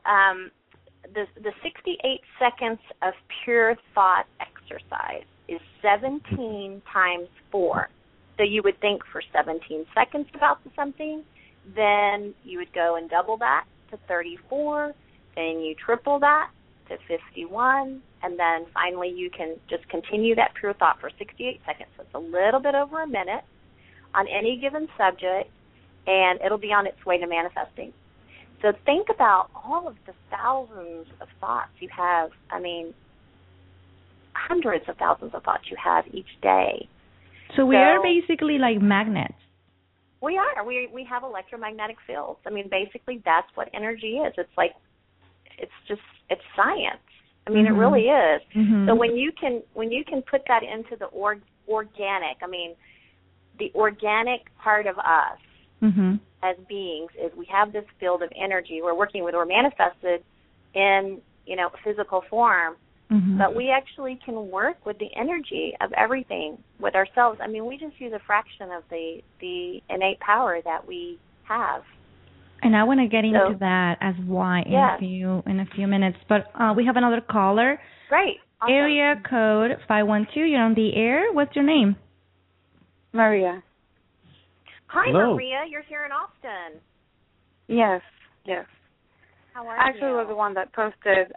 the 68 seconds of pure thought exercise is 17 times 4. So you would think for 17 seconds about something, then you would go and double that to 34, then you triple that to 51, and then finally you can just continue that pure thought for 68 seconds. So it's a little bit over a minute on any given subject, and it'll be on its way to manifesting. So think about all of the thousands of thoughts you have. I mean, hundreds of thousands of thoughts you have each day. So we are basically like magnets. We are. We have electromagnetic fields. I mean, basically that's what energy is. It's like, it's science. I mean, mm-hmm. It really is. Mm-hmm. So when you can put that into the organic, I mean, the organic part of us mm-hmm. as beings is we have this field of energy we're working with or manifested in, physical form. Mm-hmm. But we actually can work with the energy of everything with ourselves. I mean, we just use a fraction of the innate power that we have. And I want to get into that as why in a few minutes. But we have another caller. Great. Awesome. Area code 512. You're on the air. What's your name? Maria. Hi, hello. Maria. You're here in Austin. Yes. How are you? Actually, was the one that posted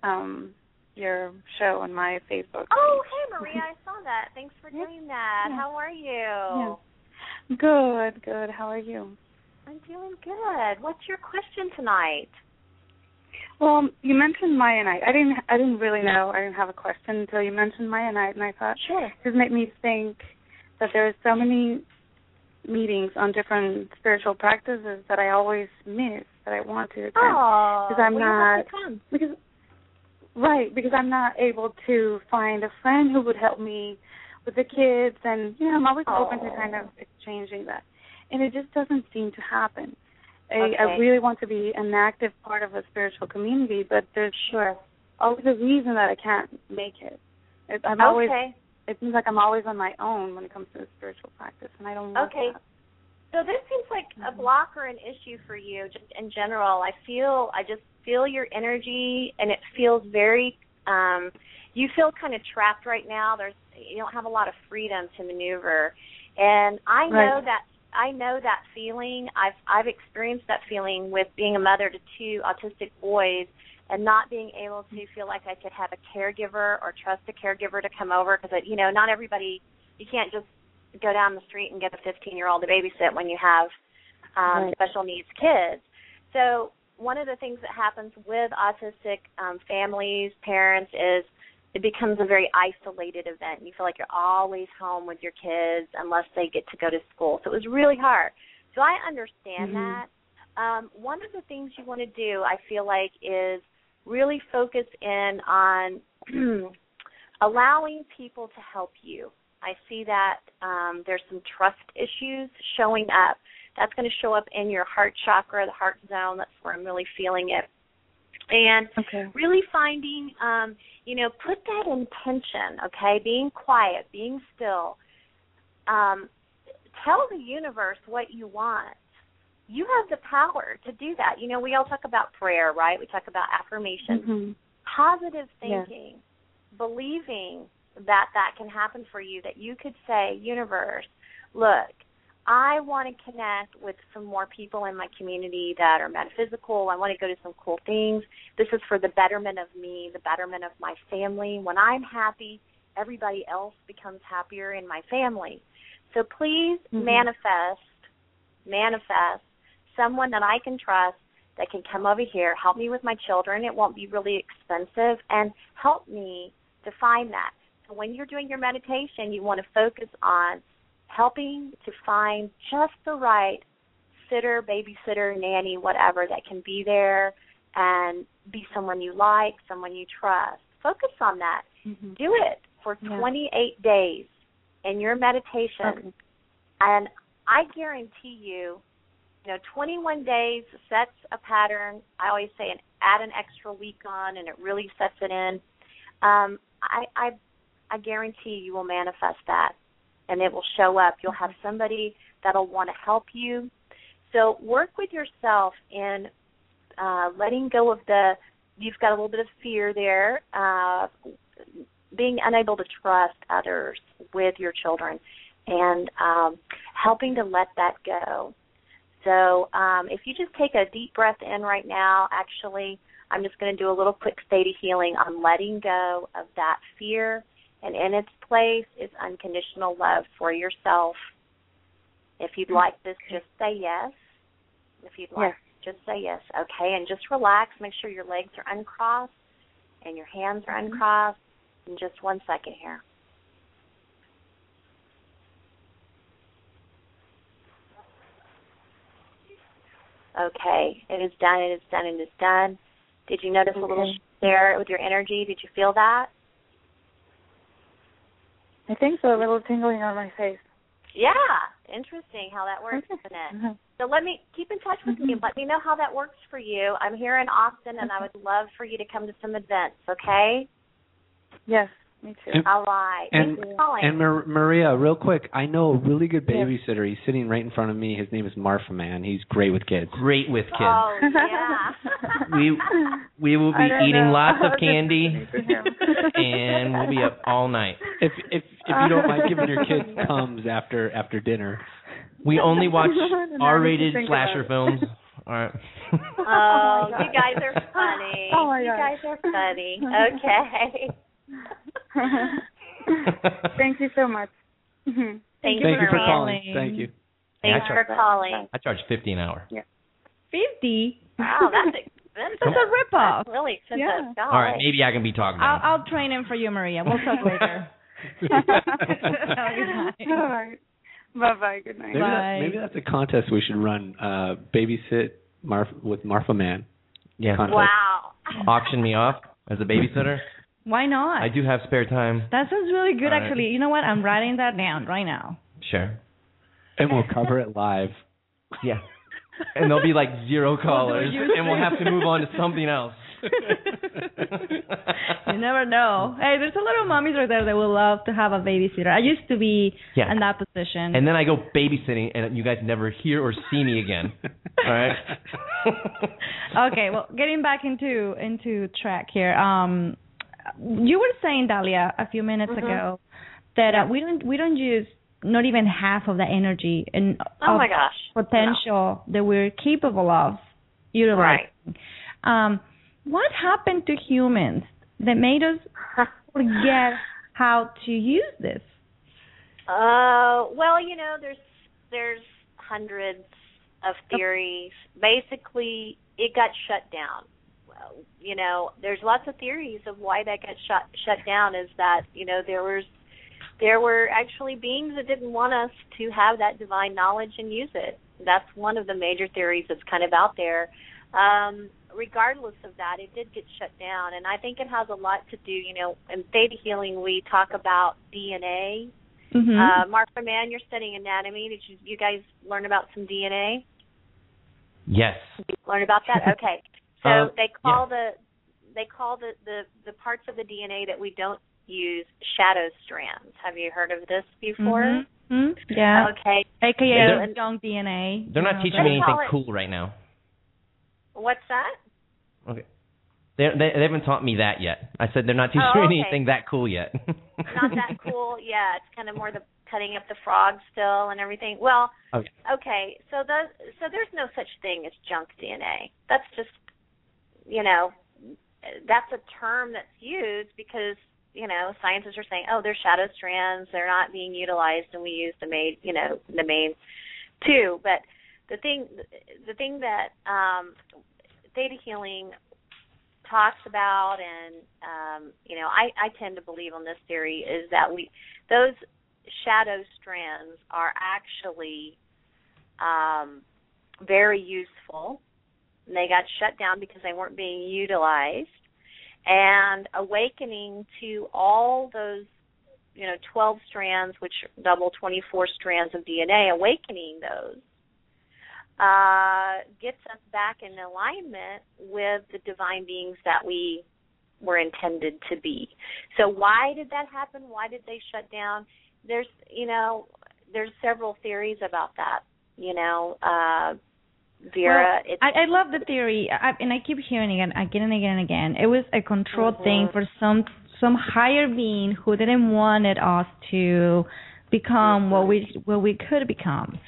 your show on my Facebook page. Oh, hey, Maria, I saw that. Thanks for doing that. Yeah. How are you? Yeah. Good. How are you? I'm doing good. What's your question tonight? Well, you mentioned Mayanite. I didn't really know. I didn't have a question until you mentioned Mayanite, and I thought, sure. This made me think that there's so many meetings on different spiritual practices that I always miss that I want to attend. Oh, because I'm not able to find a friend who would help me with the kids, and I'm always open to kind of exchanging that, and it just doesn't seem to happen. Okay. I really want to be an active part of a spiritual community, but there's always a reason that I can't make it. It seems like I'm always on my own when it comes to the spiritual practice, and I don't want that. So this seems like a block or an issue for you just in general. I just feel your energy, and it feels very, you feel kind of trapped right now. You don't have a lot of freedom to maneuver. And I know that feeling. I've experienced that feeling with being a mother to 2 autistic boys and not being able to feel like I could have a caregiver or trust a caregiver to come over because, not everybody, you can't just go down the street and get a 15-year-old to babysit when you have special needs kids. So one of the things that happens with autistic families, parents, is it becomes a very isolated event. You feel like you're always home with your kids unless they get to go to school. So it was really hard. So I understand that. One of the things you want to do, I feel like, is really focus in on allowing people to help you. I see that there's some trust issues showing up. That's going to show up in your heart chakra, the heart zone. That's where I'm really feeling it. And really finding, put that intention, being quiet, being still. Tell the universe what you want. You have the power to do that. We all talk about prayer, right? We talk about affirmations, positive thinking, believing that can happen for you, that you could say, universe, look, I want to connect with some more people in my community that are metaphysical. I want to go to some cool things. This is for the betterment of me, the betterment of my family. When I'm happy, everybody else becomes happier in my family. So please manifest someone that I can trust that can come over here, help me with my children. It won't be really expensive, and help me define that. When you're doing your meditation, you want to focus on helping to find just the right sitter, babysitter, nanny, whatever, that can be there and be someone you like, someone you trust. Focus on that. Mm-hmm. Do it for 28 days in your meditation. Okay. And I guarantee you, you know, 21 days sets a pattern. I always say add an extra week on, and it really sets it in. I guarantee you will manifest that, and it will show up. You'll have somebody that will want to help you. So work with yourself in letting go of the, you've got a little bit of fear there, being unable to trust others with your children, and helping to let that go. So if you just take a deep breath in right now, actually, I'm just going to do a little quick Theta Healing on letting go of that fear, and in its place is unconditional love for yourself. If you'd like this, just say yes. If you'd like, just say yes. Okay, and just relax. Make sure your legs are uncrossed and your hands are uncrossed. In just 1 second here. Okay, it is done, it is done, it is done. Did you notice a little shift there with your energy? Did you feel that? I think so, a little tingling on my face. Yeah, interesting how that works, isn't it? Mm-hmm. So let me keep in touch with me. Let me know how that works for you. I'm here in Austin, and I would love for you to come to some events, okay? Yes, me too. And, all right. And Maria, real quick, I know a really good babysitter. He's sitting right in front of me. His name is Marfa Man. He's great with kids. Great with kids. Oh, yeah. we will be eating lots of candy, and we'll be up all night. If you don't mind giving your kids thumbs after dinner. We only watch R-rated slasher films. All right. Oh, you guys are funny. Oh, my God. You guys are funny. Okay. Thank you so much. Thank you for calling. Thank you. Thanks for calling. I charge $50 an hour. Yeah. $50? Wow, that's expensive. That's a ripoff. That's really expensive. Yeah. All right, maybe I can be talking about it. I'll train him for you, Maria. We'll talk later. All right. Bye-bye. Good night. Maybe that's a contest we should run. Babysit with Marfa Man. Yeah. Contest. Wow. Auction me off as a babysitter. Why not? I do have spare time. That sounds really good, actually. You know what? I'm writing that down right now. Sure. And we'll cover it live. Yeah. And there'll be like 0 callers, and we'll have to move on to something else. You never know. Hey, there's a lot of mommies right there that would love to have a babysitter. I used to be in that position. And then I go babysitting, and you guys never hear or see me again. All right? Okay, well, getting back into track here. You were saying, Dahlia, a few minutes ago that we don't use not even half of the energy and potential that we're capable of utilizing. Right. What happened to humans that made us forget how to use this? Well, you know, there's hundreds of theories. Basically, it got shut down. You know, there's lots of theories of why that got shut down. Is that, you know, there were actually beings that didn't want us to have that divine knowledge and use it. That's one of the major theories that's kind of out there. Regardless of that, it did get shut down, and I think it has a lot to do. You know, in Theta Healing, we talk about DNA. Mm-hmm. Marfa Man, you're studying anatomy. Did you guys learn about some DNA? Yes. Did you learn about that? Okay. So they call the parts of the DNA that we don't use shadow strands. Have you heard of this before? Mm-hmm. Yeah. Okay. AKA junk DNA. They're not teaching me anything cool right now. What's that? Okay. They haven't taught me that yet. I said they're not teaching me anything that cool yet. Not that cool. Yeah, it's kind of more the cutting up the frog still and everything. Well, so there's no such thing as junk DNA. That's just, you know, that's a term that's used because, you know, scientists are saying, oh, they're shadow strands, they're not being utilized, and we use the main two. But the thing that Theta Healing talks about, and you know, I tend to believe on this theory, is that those shadow strands are actually very useful and they got shut down because they weren't being utilized, and awakening to all those, 12 strands, which double 24 strands of DNA, awakening those gets us back in alignment with the divine beings that we were intended to be. So why did that happen? Why did they shut down? There's several theories about that, Vera. Well, I love the theory, and I keep hearing it again and again. It was a control thing for some higher being who didn't want us to become what we could become.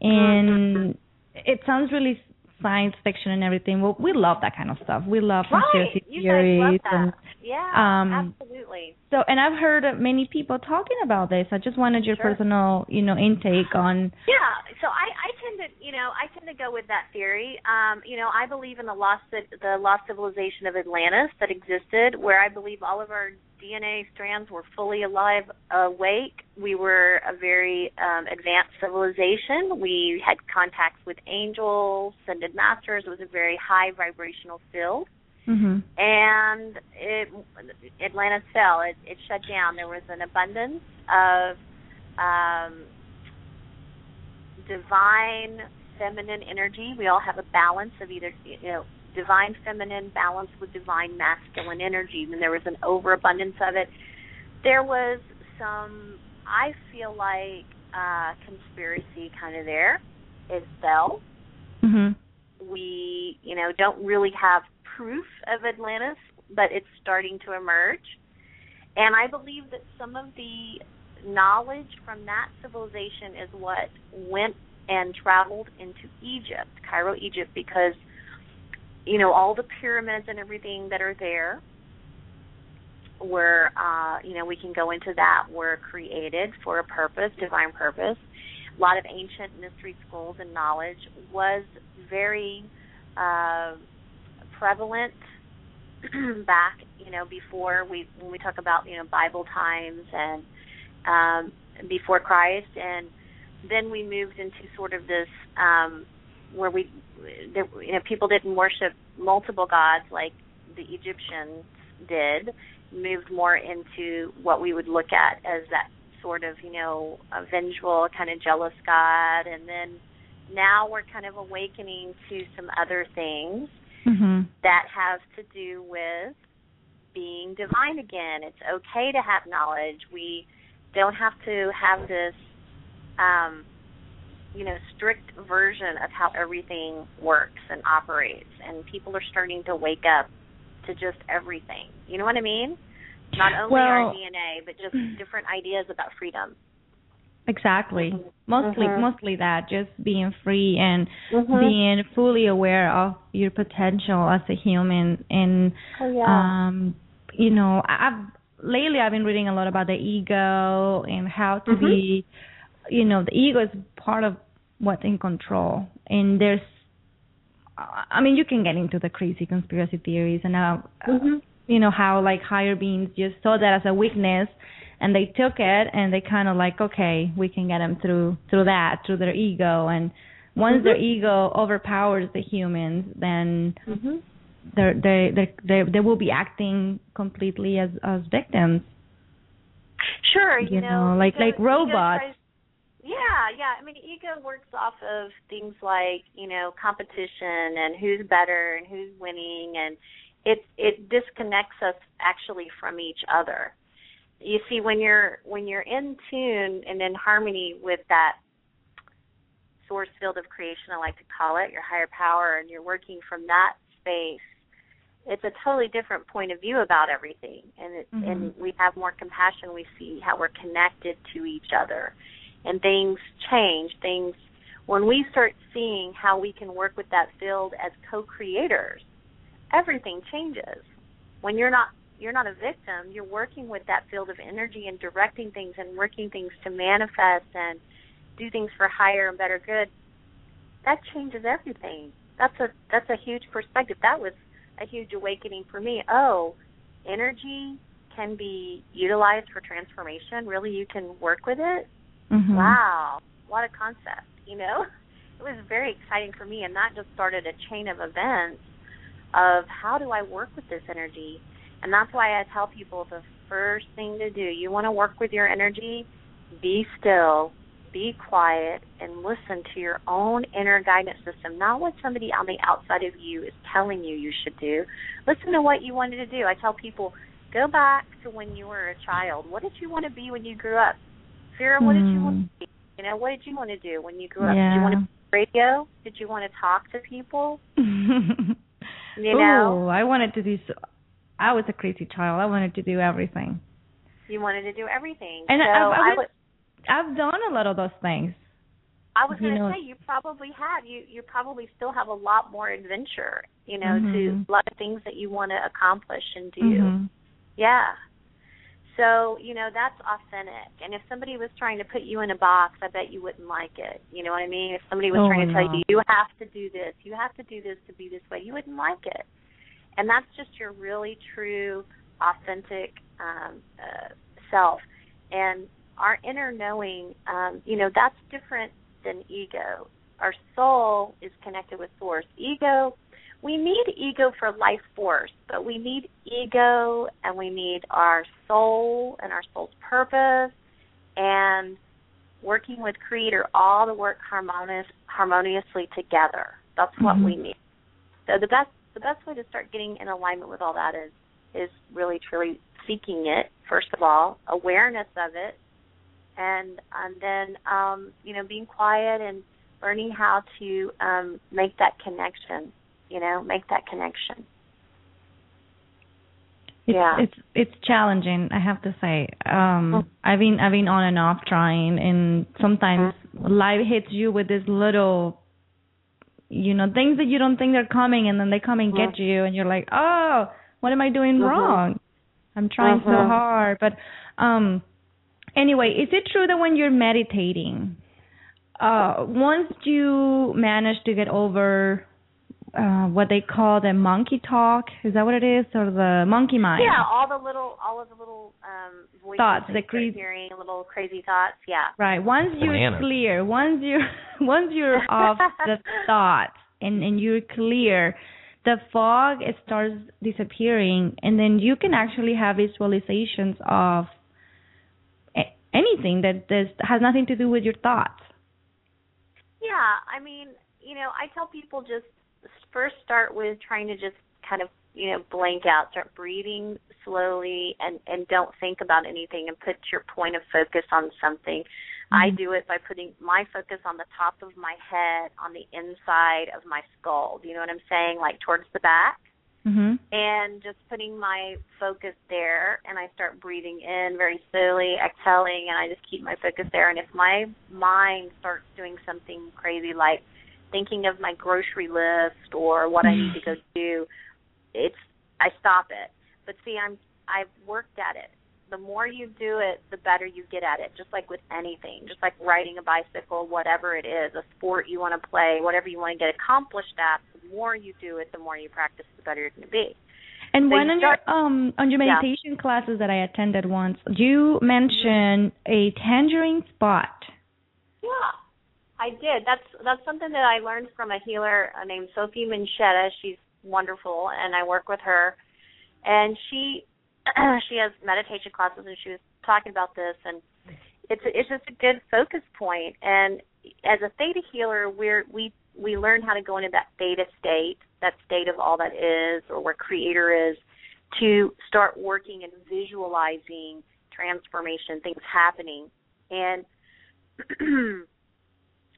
And it sounds really science fiction and everything. Well, we love that kind of stuff. We love conspiracy theories. Guys love that. And, absolutely. So, and I've heard many people talking about this. I just wanted your personal, intake on. Yeah. So I tend to go with that theory. I believe in the lost civilization of Atlantis that existed, where I believe all of our DNA strands were fully alive, awake. We were a very advanced civilization. We had contacts with angels, ascended masters. It was a very high vibrational field. Mm-hmm. And Atlantis fell. It shut down. There was an abundance of divine feminine energy. We all have a balance of either, divine feminine balance with divine masculine energy, and there was an overabundance of it. There was some, I feel like, conspiracy kind of there. It fell. Mm-hmm. We, don't really have proof of Atlantis, but it's starting to emerge. And I believe that some of the knowledge from that civilization is what went and traveled into Egypt, Cairo, Egypt, because all the pyramids and everything that are there were, we can go into that, were created for a purpose, divine purpose. A lot of ancient mystery schools and knowledge was very prevalent back, before when we talk about, Bible times and before Christ. And then we moved into sort of this where we, people didn't worship multiple gods like the Egyptians did, moved more into what we would look at as that sort of, a vengeful, kind of jealous god. And then now we're kind of awakening to some other things that have to do with being divine again. It's okay to have knowledge. We don't have to have this strict version of how everything works and operates, and people are starting to wake up to just everything. You know what I mean? Not only our DNA, but just different ideas about freedom. Exactly. Mostly that, just being free and being fully aware of your potential as a human. And, lately I've been reading a lot about the ego and how to be, the ego is part of what's in control. And there's, you can get into the crazy conspiracy theories and how like higher beings just saw that as a weakness and they took it and they kind of like, okay, we can get them through their ego. And once their ego overpowers the humans, then they will be acting completely as victims. Sure. Like robots. Ego works off of things like, competition and who's better and who's winning, and it disconnects us actually from each other. You see, when you're in tune and in harmony with that source field of creation, I like to call it, your higher power, and you're working from that space, it's a totally different point of view about everything, and and we have more compassion. We see how we're connected to each other. And things change. Things, when we start seeing how we can work with that field as co-creators, everything changes. When you're not a victim, you're working with that field of energy and directing things and working things to manifest and do things for higher and better good. That changes everything. That's a huge perspective. That was a huge awakening for me. Oh, energy can be utilized for transformation. Really, you can work with it. Wow, what a concept, it was very exciting for me, and that just started a chain of events of how do I work with this energy. And that's why I tell people the first thing to do, you want to work with your energy, be still, be quiet, and listen to your own inner guidance system, not what somebody on the outside of you is telling you you should do. Listen to what you wanted to do. I tell people, go back to when you were a child. What did you want to be when you grew up? Vera, what did you want to be? You know, what did you want to do when you grew up? Did you want to be radio? Did you want to talk to people? You know? Ooh, I wanted to do so. I was a crazy child. I wanted to do everything. You wanted to do everything. And so I've done a lot of those things. I was going to say, you probably have. You probably still have a lot more adventure, you know, to a lot of things that you want to accomplish and do. Yeah. So, you know, that's authentic. And if somebody was trying to put you in a box, I bet you wouldn't like it. You know what I mean? If somebody was trying to tell you, you have to do this to be this way, you wouldn't like it. And that's just your really true, authentic self. And our inner knowing, you know, that's different than ego. Our soul is connected with source. Ego, we need ego for life force, but we need ego and we need our soul and our soul's purpose and working with Creator, all the work harmoniously together. That's what we need. So the best way to start getting in alignment with all that is really, truly seeking it, first of all, awareness of it, and then, you know, being quiet and learning how to make that connection, you know, make that connection. It's challenging, I have to say. I've been on and off trying, and sometimes life hits you with this little, you know, things that you don't think they're coming, and then they come and get you, and you're like, oh, what am I doing wrong? I'm trying so hard. But anyway, is it true that when you're meditating, once you manage to get over what they call the monkey talk, is that what it is, or the monkey mind? Yeah, all of the little voices thoughts, that you're hearing, little crazy thoughts. Yeah, right. Once you're clear, once you're off the thoughts and you're clear, the fog starts disappearing, and then you can actually have visualizations of anything that has nothing to do with your thoughts. Yeah, I mean, you know, I tell people just. First start with trying to just kind of, you know, blank out, start breathing slowly and don't think about anything and put your point of focus on something. I do it by putting my focus on the top of my head, on the inside of my skull. Do you know what I'm saying? Like towards the back. And just putting my focus there, and I start breathing in very slowly, exhaling, and I just keep my focus there. And if my mind starts doing something crazy like thinking of my grocery list or what I need to go do, I stop it. But see, I've worked at it. The more you do it, the better you get at it, just like with anything, just like riding a bicycle, whatever it is, a sport you want to play, whatever you want to get accomplished at, the more you do it, the more you practice, the better you're going to be. And so on your meditation classes that I attended once, you mentioned a tangerine spot. Yeah. I did. That's something that I learned from a healer named Sophie Manchetta. She's wonderful, and I work with her. And she has meditation classes, and she was talking about this. And it's just a good focus point. And as a theta healer, we learn how to go into that theta state, that state of all that is, or where Creator is, to start working and visualizing transformation, things happening. And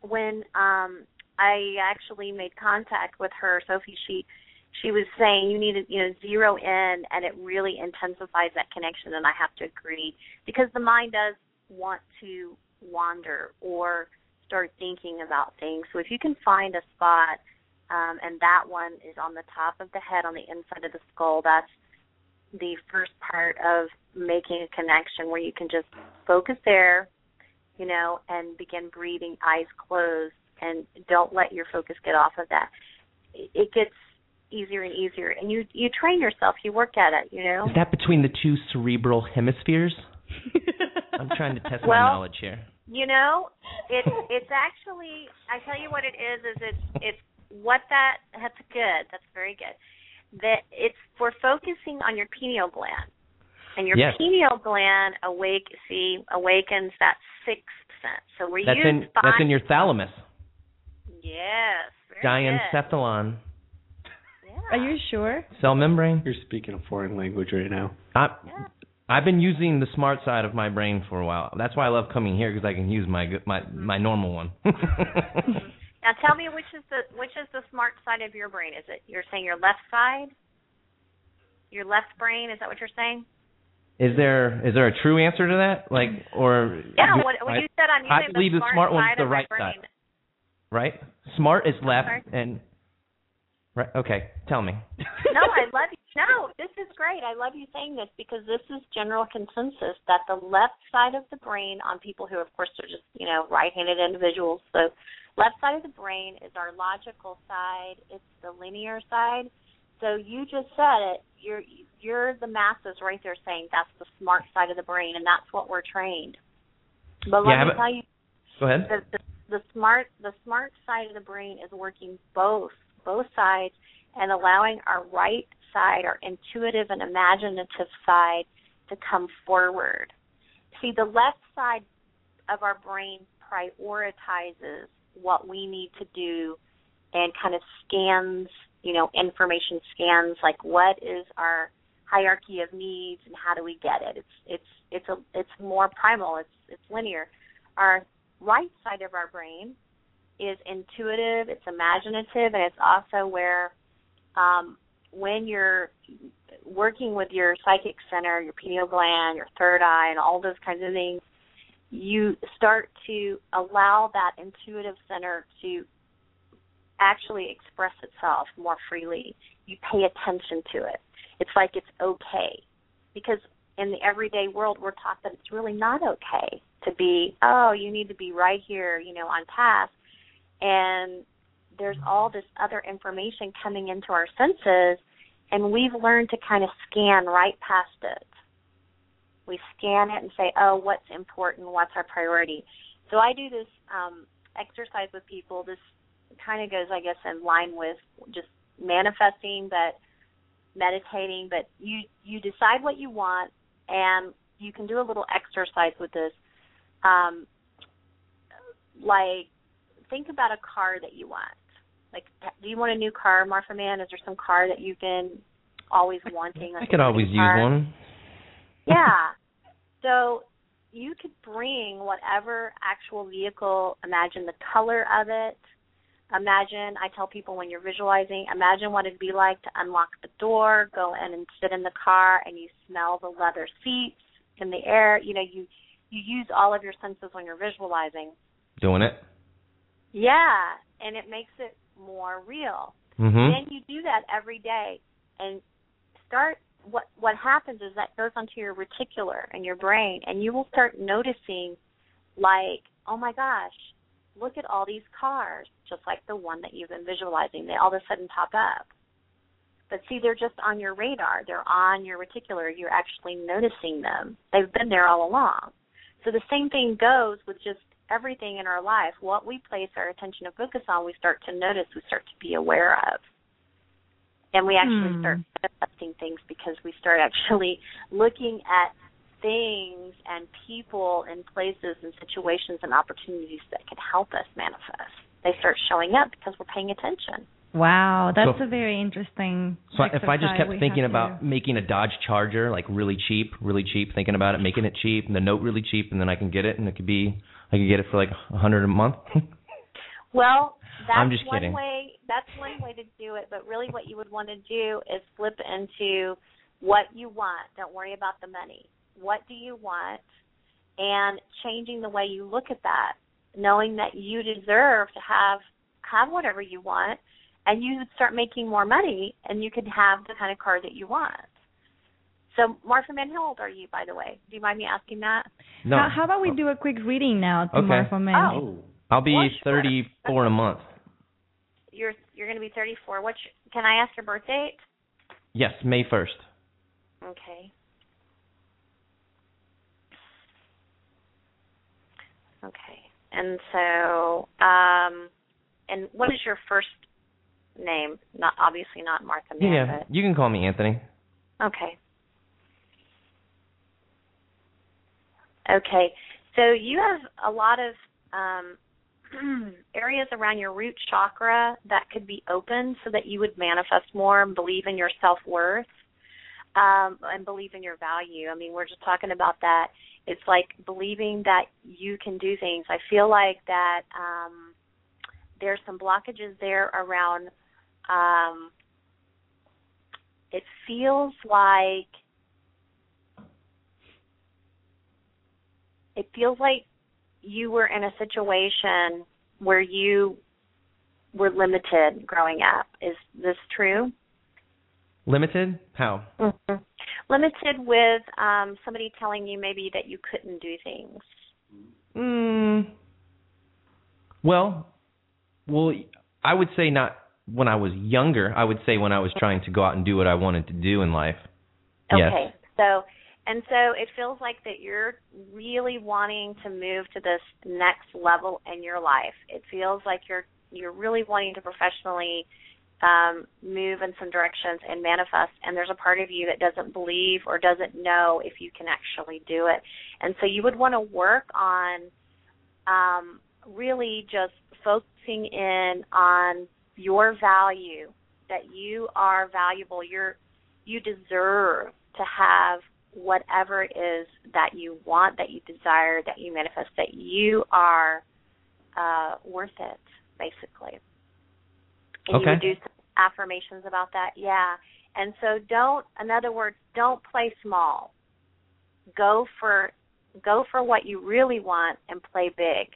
when I actually made contact with her, Sophie, she was saying you need to zero in, and it really intensifies that connection. And I have to agree, because the mind does want to wander or start thinking about things. So if you can find a spot, and that one is on the top of the head, on the inside of the skull, that's the first part of making a connection where you can just focus there. You know, and begin breathing, eyes closed, and don't let your focus get off of that. It gets easier and easier, and you train yourself. You work at it. You know. Is that between the two cerebral hemispheres? I'm trying to test my knowledge here. You know, it's actually, I tell you what it is it's what that's good. That's very good. That it's for focusing on your pineal gland. And your yes. pineal gland awakens that sixth sense. So we're using that's in your thalamus. Yes. Diencephalon. Yeah. Are you sure? Cell membrane. You're speaking a foreign language right now. I've been using the smart side of my brain for a while. That's why I love coming here, because I can use my normal one. Now tell me which is the smart side of your brain? Is it you're saying your left side? Your left brain? Is that what you're saying? Is there a true answer to that? Like, or yeah, what you said on using the smart one's the right side. Right? Smart is left and right. Okay, tell me. No, I love you. No, this is great. I love you saying this, because this is general consensus that the left side of the brain on people who, of course, are just, you know, right-handed individuals. So left side of the brain is our logical side. It's the linear side. So you just said it. You're the masses right there saying that's the smart side of the brain, and that's what we're trained. But let me tell you, go ahead. The smart side of the brain is working both sides and allowing our right side, our intuitive and imaginative side, to come forward. See, the left side of our brain prioritizes what we need to do and kind of scans, you know, information scans, like what is our hierarchy of needs and how do we get it? It's more primal. It's linear. Our right side of our brain is intuitive, it's imaginative, and it's also where when you're working with your psychic center, your pineal gland, your third eye, and all those kinds of things, you start to allow that intuitive center to actually express itself more freely. You pay attention to it. It's like it's okay. Because in the everyday world, we're taught that it's really not okay to be, oh, you need to be right here, you know, on task. And there's all this other information coming into our senses, and we've learned to kind of scan right past it. We scan it and say, oh, what's important? What's our priority? So I do this exercise with people. This kind of goes, I guess, in line with just manifesting, but meditating. But you decide what you want, and you can do a little exercise with this. Like, think about a car that you want. Like, do you want a new car, Marfa Man? Is there some car that you've been always wanting? Like, I could always use one. Yeah. So you could bring whatever actual vehicle, imagine the color of it. Imagine, I tell people when you're visualizing, imagine what it'd be like to unlock the door, go in and sit in the car, and you smell the leather seats in the air. You know, you use all of your senses when you're visualizing. Doing it. Yeah, and it makes it more real. Mm-hmm. Then you do that every day, and start. What happens is that goes onto your reticular and your brain, and you will start noticing, like, oh my gosh, look at all these cars, just like the one that you've been visualizing. They all of a sudden pop up. But see, they're just on your radar. They're on your reticular. You're actually noticing them. They've been there all along. So the same thing goes with just everything in our life. What we place our attention to focus on, we start to notice, we start to be aware of. And we actually start accepting things, because we start actually looking at things and people and places and situations and opportunities that can help us manifest. They start showing up because we're paying attention. Wow, that's a very interesting exercise. If I just kept thinking about making a Dodge Charger, like, really cheap, thinking about it, making it cheap, and the note really cheap, and then I can get it, and it could be, I could get it for like $100 a month. Well, that's one way. That's one way to do it. But really, what you would want to do is flip into what you want. Don't worry about the money. What do you want? And changing the way you look at that, knowing that you deserve to have whatever you want. And you would start making more money, and you could have the kind of car that you want. So, Marfa Man, how old are you, by the way? Do you mind me asking that? No. How about we do a quick reading now to Marfa Man? Oh. I'll be 34 in a month. You're going to be 34. Can I ask your birth date? Yes, May 1st. Okay. Okay. And so, and what is your first name? Not obviously not Marfa Man. Yeah, but... you can call me Anthony. Okay. Okay. So you have a lot of areas around your root chakra that could be open so that you would manifest more and believe in your self-worth and believe in your value. I mean, we're just talking about that. It's like believing that you can do things. I feel like that there's some blockages there around it feels like you were in a situation where you were limited growing up. Is this true? Limited? How? Mm-hmm. Limited with somebody telling you maybe that you couldn't do things. Well, I would say not when I was younger. I would say when I was trying to go out and do what I wanted to do in life. Okay. Yes. So it feels like that you're really wanting to move to this next level in your life. It feels like you're really wanting to professionally move in some directions and manifest, and there's a part of you that doesn't believe or doesn't know if you can actually do it. And so you would want to work on really just focusing in on your value, that you are valuable. You deserve to have whatever it is that you want, that you desire, that you manifest, that you are worth it, basically. And okay. You would do some affirmations about that, yeah. And so in other words, don't play small. Go for what you really want and play big.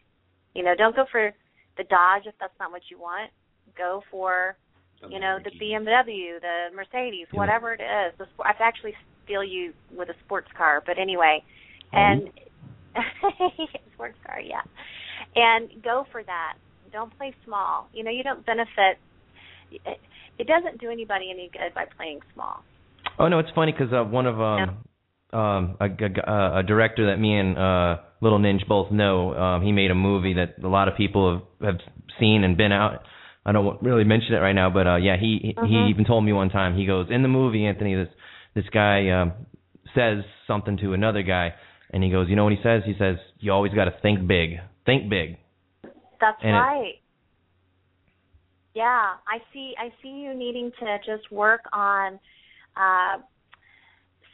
You know, don't go for the Dodge if that's not what you want. Go for, you know, the BMW, the Mercedes, whatever it is. I've actually steal you with a sports car, but anyway, and sports car, yeah, and go for that. Don't play small. You know, you don't benefit. It doesn't do anybody any good by playing small. Oh no, it's funny because one of a director that me and Little Ninja both know, he made a movie that a lot of people have seen and been out. I don't really mention it right now, but yeah, he even told me one time. He goes, in the movie, Anthony, This guy says something to another guy, and he goes, you know what he says? He says, you always got to think big. Think big. That's right. Yeah, I see you needing to just work on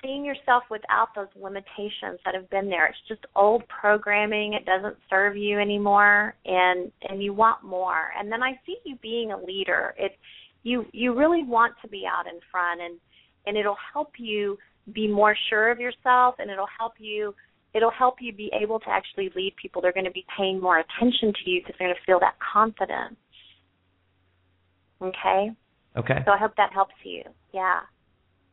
seeing yourself without those limitations that have been there. It's just old programming. It doesn't serve you anymore, and you want more. And then I see you being a leader. You really want to be out in front, and it'll help you be more sure of yourself, and it'll help you be able to actually lead people. They're going to be paying more attention to you because they're going to feel that confidence. Okay? Okay. So I hope that helps you. Yeah.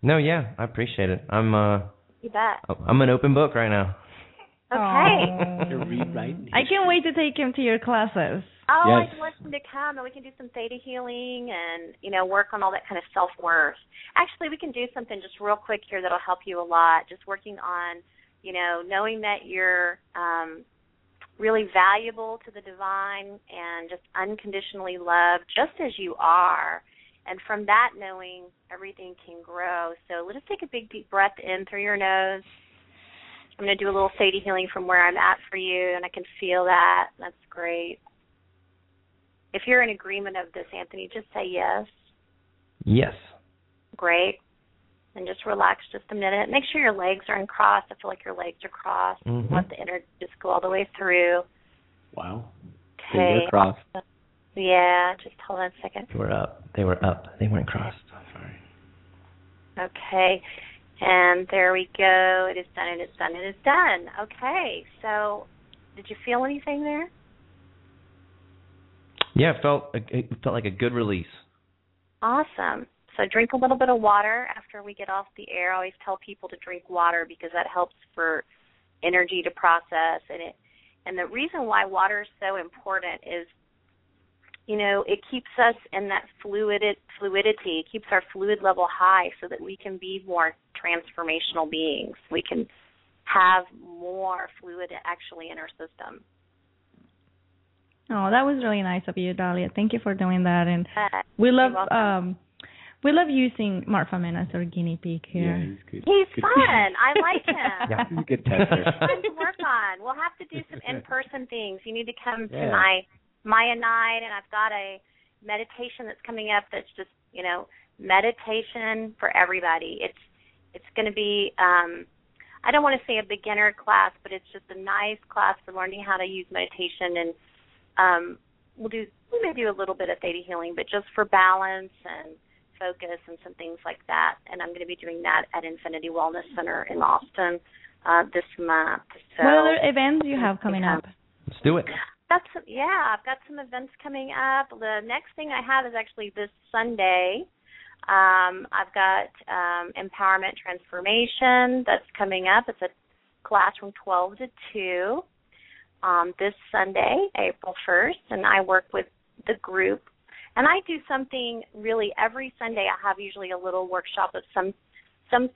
No, yeah. I appreciate it. You bet. I'm an open book right now. Okay. I can't wait to take him to your classes. Oh, yes. I'd love him to come, and we can do some Theta Healing and, you know, work on all that kind of self-worth. Actually, we can do something just real quick here that'll help you a lot, just working on, you know, knowing that you're really valuable to the divine and just unconditionally loved just as you are. And from that knowing, everything can grow. So let's take a big, deep breath in through your nose. I'm going to do a little Theta Healing from where I'm at for you, and I can feel that. That's great. If you're in agreement of this, Anthony, just say yes. Yes. Great. And just relax just a minute. Make sure your legs are uncrossed. I feel like your legs are crossed. Mm-hmm. Let the energy just go all the way through. Wow. Okay. They were crossed. Awesome. Yeah, just hold on a second. They were up. They weren't crossed. Sorry. Okay. And there we go. It is done, it is done, it is done. Okay. So did you feel anything there? Yeah, it felt like a good release. Awesome. So drink a little bit of water after we get off the air. I always tell people to drink water because that helps for energy to process. And the reason why water is so important is, you know, it keeps us in that fluidity. It keeps our fluid level high so that we can be more transformational beings. We can have more fluid actually in our system. Oh, that was really nice of you, Dahlia. Thank you for doing that. And we love using Marfa Man as our guinea pig here. Yeah, he's good. Fun. I like him. Yeah, he's a good tester. He's fun to work on. We'll have to do some in-person things. You need to come to my Maya night, and I've got a meditation that's coming up that's just, you know, meditation for everybody. It's going to be, I don't want to say a beginner class, but it's just a nice class for learning how to use meditation. And we may do a little bit of Theta Healing, but just for balance and focus and some things like that. And I'm going to be doing that at Infinity Wellness Center in Austin this month. So, what other events do you have coming up? Let's do it. I've got some events coming up. The next thing I have is actually this Sunday. I've got Empowerment Transformation that's coming up. It's a class from 12 to 2 this Sunday, April 1st, and I work with the group. And I do something really every Sunday. I have usually a little workshop of some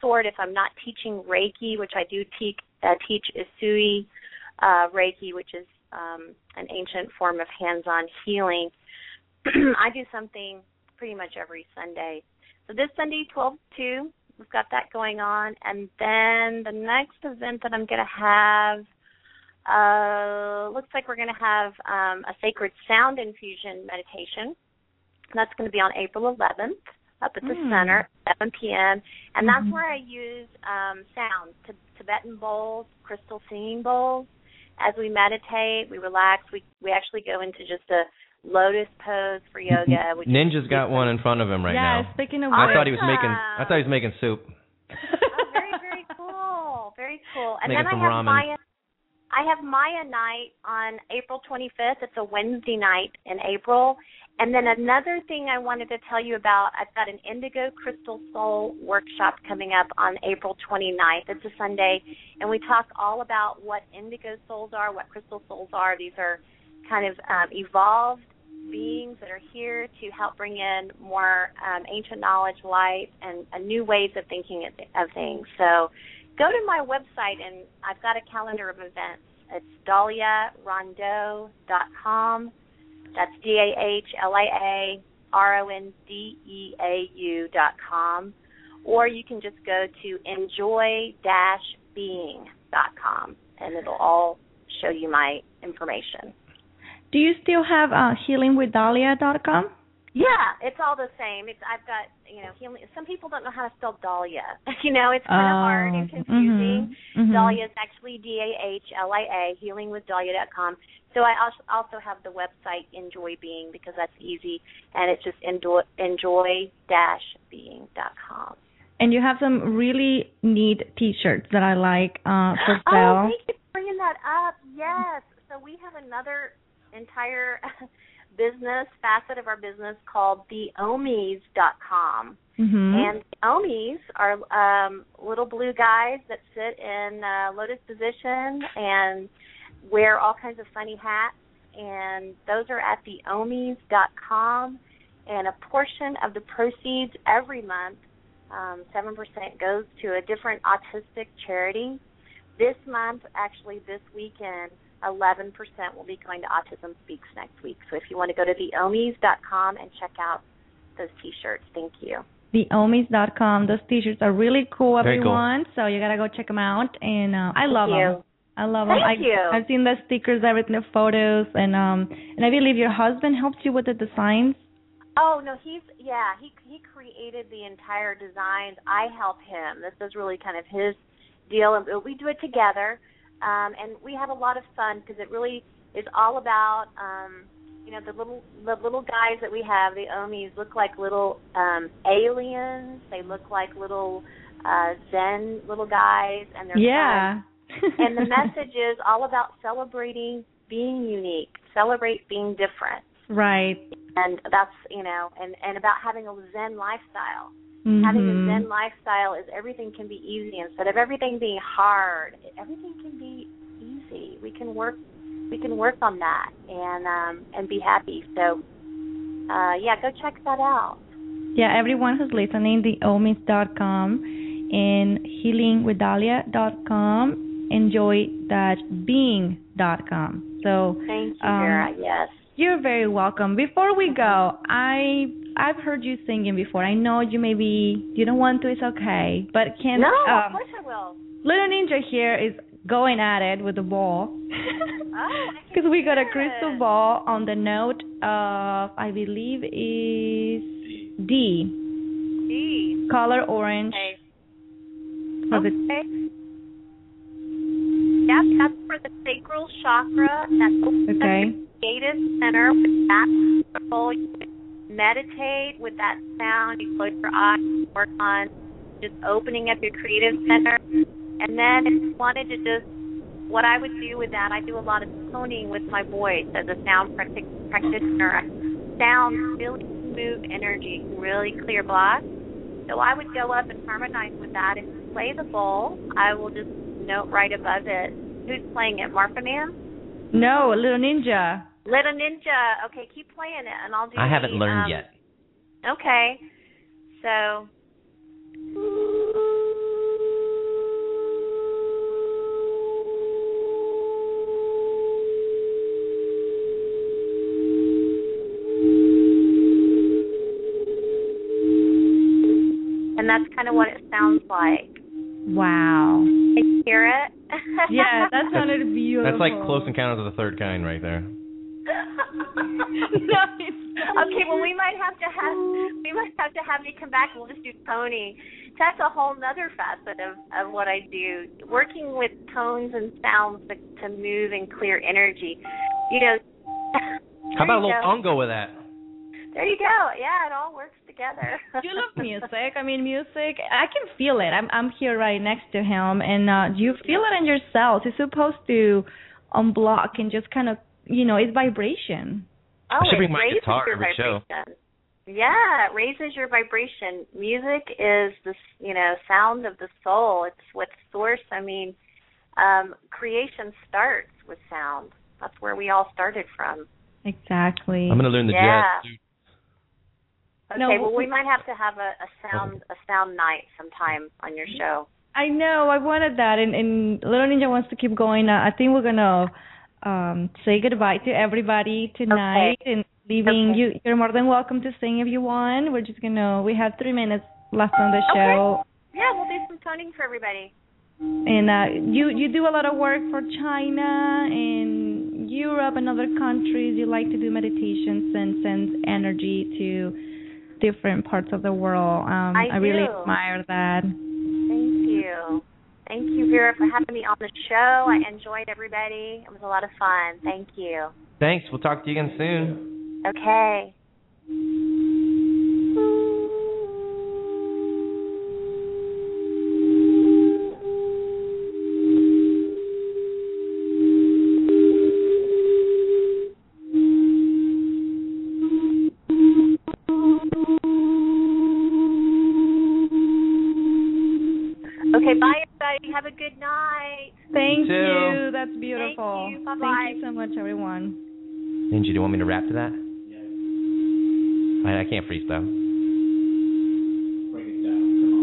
sort. If I'm not teaching Reiki, which I do teach Usui Reiki, which is an ancient form of hands-on healing, I do something pretty much every Sunday. So this Sunday, 12-2, we've got that going on. And then the next event that I'm going to have, looks like we're going to have a sacred sound infusion meditation. And that's going to be on April 11th up at the center, 7 p.m. And that's where I use sound, Tibetan bowls, crystal singing bowls. As we meditate, we relax. We actually go into just a lotus pose for yoga. Ninja's got one in front of him right now. Yeah, speaking of awesome. I thought he was making soup. Oh, very, very cool. Very cool. And making then I have Maya night on April 25th. It's a Wednesday night in April. And then another thing I wanted to tell you about, I've got an Indigo Crystal Soul workshop coming up on April 29th. It's a Sunday, and we talk all about what indigo souls are, what crystal souls are. These are kind of evolved beings that are here to help bring in more ancient knowledge, light, and new ways of thinking of things. So go to my website, and I've got a calendar of events. It's DahliaRondeau.com. That's DahliaRondeau.com. Or you can just go to Enjoy-Being.com, and it'll all show you my information. Do you still have HealingwithDahlia.com? Yeah, it's all the same. I've got, healing. Some people don't know how to spell Dahlia. It's kind of hard and confusing. Dahlia is actually DahliA, healingwithdahlia.com. So I also have the website Enjoy Being, because that's easy, and it's just enjoy-being.com. And you have some really neat T-shirts that I like for sale. Oh, thank you for bringing that up. Yes. So we have another entire facet of our business called theomies.com. And Omis are little blue guys that sit in lotus position and wear all kinds of funny hats, and those are at theomies.com. And a portion of the proceeds every month, 7% goes to a different autistic charity. This month, actually this weekend, 11% will be going to Autism Speaks next week. So if you want to go to theomies.com and check out those T-shirts. Thank you. Theomies.com. Those T-shirts are really cool, everyone. Cool. So you got to go check them out. And I love them. I love them. Thank you. I've seen the stickers, everything, the photos. And I believe your husband helped you with the designs. Oh, no, he created the entire designs. I help him. This is really kind of his deal. And we do it together. And we have a lot of fun, because it really is all about, the little guys that we have, the Omis, look like little aliens. They look like little Zen little guys, and they're fun. And the message is all about celebrating being unique, celebrate being different, right? And that's and about having a Zen lifestyle. Having a Zen lifestyle is everything can be easy. Instead of everything being hard, everything can be easy. We can work on that and be happy. So, go check that out. Yeah, everyone who's listening, theomis.com and healingwithdahlia.com, enjoy-being.com. So, thank you, Vera. Yes. You're very welcome. Before we go, I've heard you singing before. I know you maybe you don't want to. It's okay, but can of course I will. Little Ninja here is going at it with the ball because we got a crystal ball on the note of I believe is D. Color orange. Okay. Yep, that's for the sacral chakra. That's okay. The creative center with that control. You can meditate with that sound. You close your eyes, work on just opening up your creative center. And then if you wanted to just, what I would do with that, I do a lot of toning with my voice as a sound practitioner. Sound really smooth energy, really clear blocks. So I would go up and harmonize with that and play the bowl. I will just note right above it. Who's playing it, Marfa Man? No, Little Ninja. Little Ninja. Okay, keep playing it, and I'll do. I haven't learned yet. Okay, so. And that's kind of what it sounds like. Wow. Can you hear it? Yeah, that sounded beautiful. That's like Close Encounters of the Third Kind right there. No, okay, well, we might have to have you come back. We'll just do toning. That's a whole other facet of what I do, working with tones and sounds to move and clear energy. You know. How about a little congo with that? There you go. Yeah, it all works together. You love music. I mean, music, I can feel it. I'm here right next to him. And you feel it in yourself. It's supposed to unblock and just kind of, you know, it's vibration. Oh, I should bring my guitar every show. Yeah, it raises your vibration. Music is the, you know, sound of the soul. It's what source, I mean, creation starts with sound. That's where we all started from. Exactly. I'm going to learn the jazz too. Okay, no, well, we might have to have a sound night sometime on your show. I know, I wanted that, and Little Ninja wants to keep going. I think we're going to say goodbye to everybody tonight. Okay. And leaving okay. You're more than welcome to sing if you want. We're just going to, we have 3 minutes left on the show. Okay. Yeah, we'll do some toning for everybody. And you do a lot of work for China and Europe and other countries. You like to do meditations and send energy to different parts of the world. I really admire that. Thank you Vera for having me on the show. I enjoyed everybody. It was a lot of fun. Thank you. Thanks. We'll talk to you again soon. Okay. Have a good night. Thank you. That's beautiful. Thank you. Bye-bye. Thank you so much, everyone. Ninja, do you want me to rap to that? Yeah. All right, I can't freestyle. Break it down. Come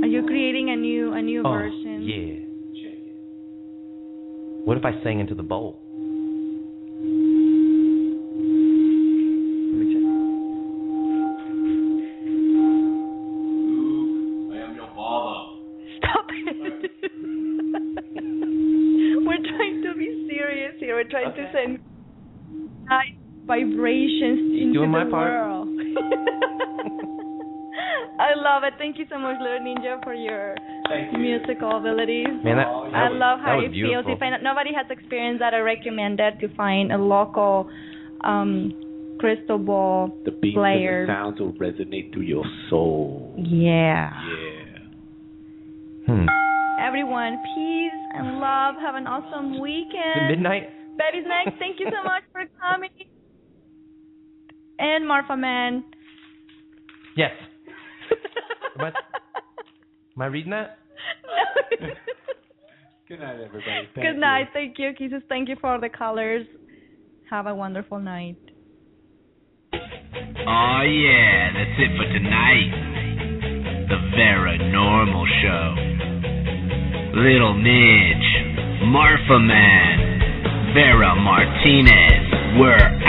on. Are you creating a new version? Yeah. Check it. What if I sang into the bowl? Vibrations into doing my the part. World. I love it. Thank you so much, Little Ninja, for your musical abilities. Man, I love how it feels. If nobody has experienced that, I recommend that to find a local crystal ball player. The beats and the sounds will resonate through your soul. Yeah. Everyone, peace and love. Have an awesome weekend. Midnight. Betty's next. Thank you so much for coming. And Marfa Man. Yes. Am I reading that? No. Good night, everybody. Good night. Thank you. Kisses. Thank you for the colors. Have a wonderful night. Oh, yeah. That's it for tonight. The Veranormal Show. Little Midge. Marfa Man. Vera Martinez. were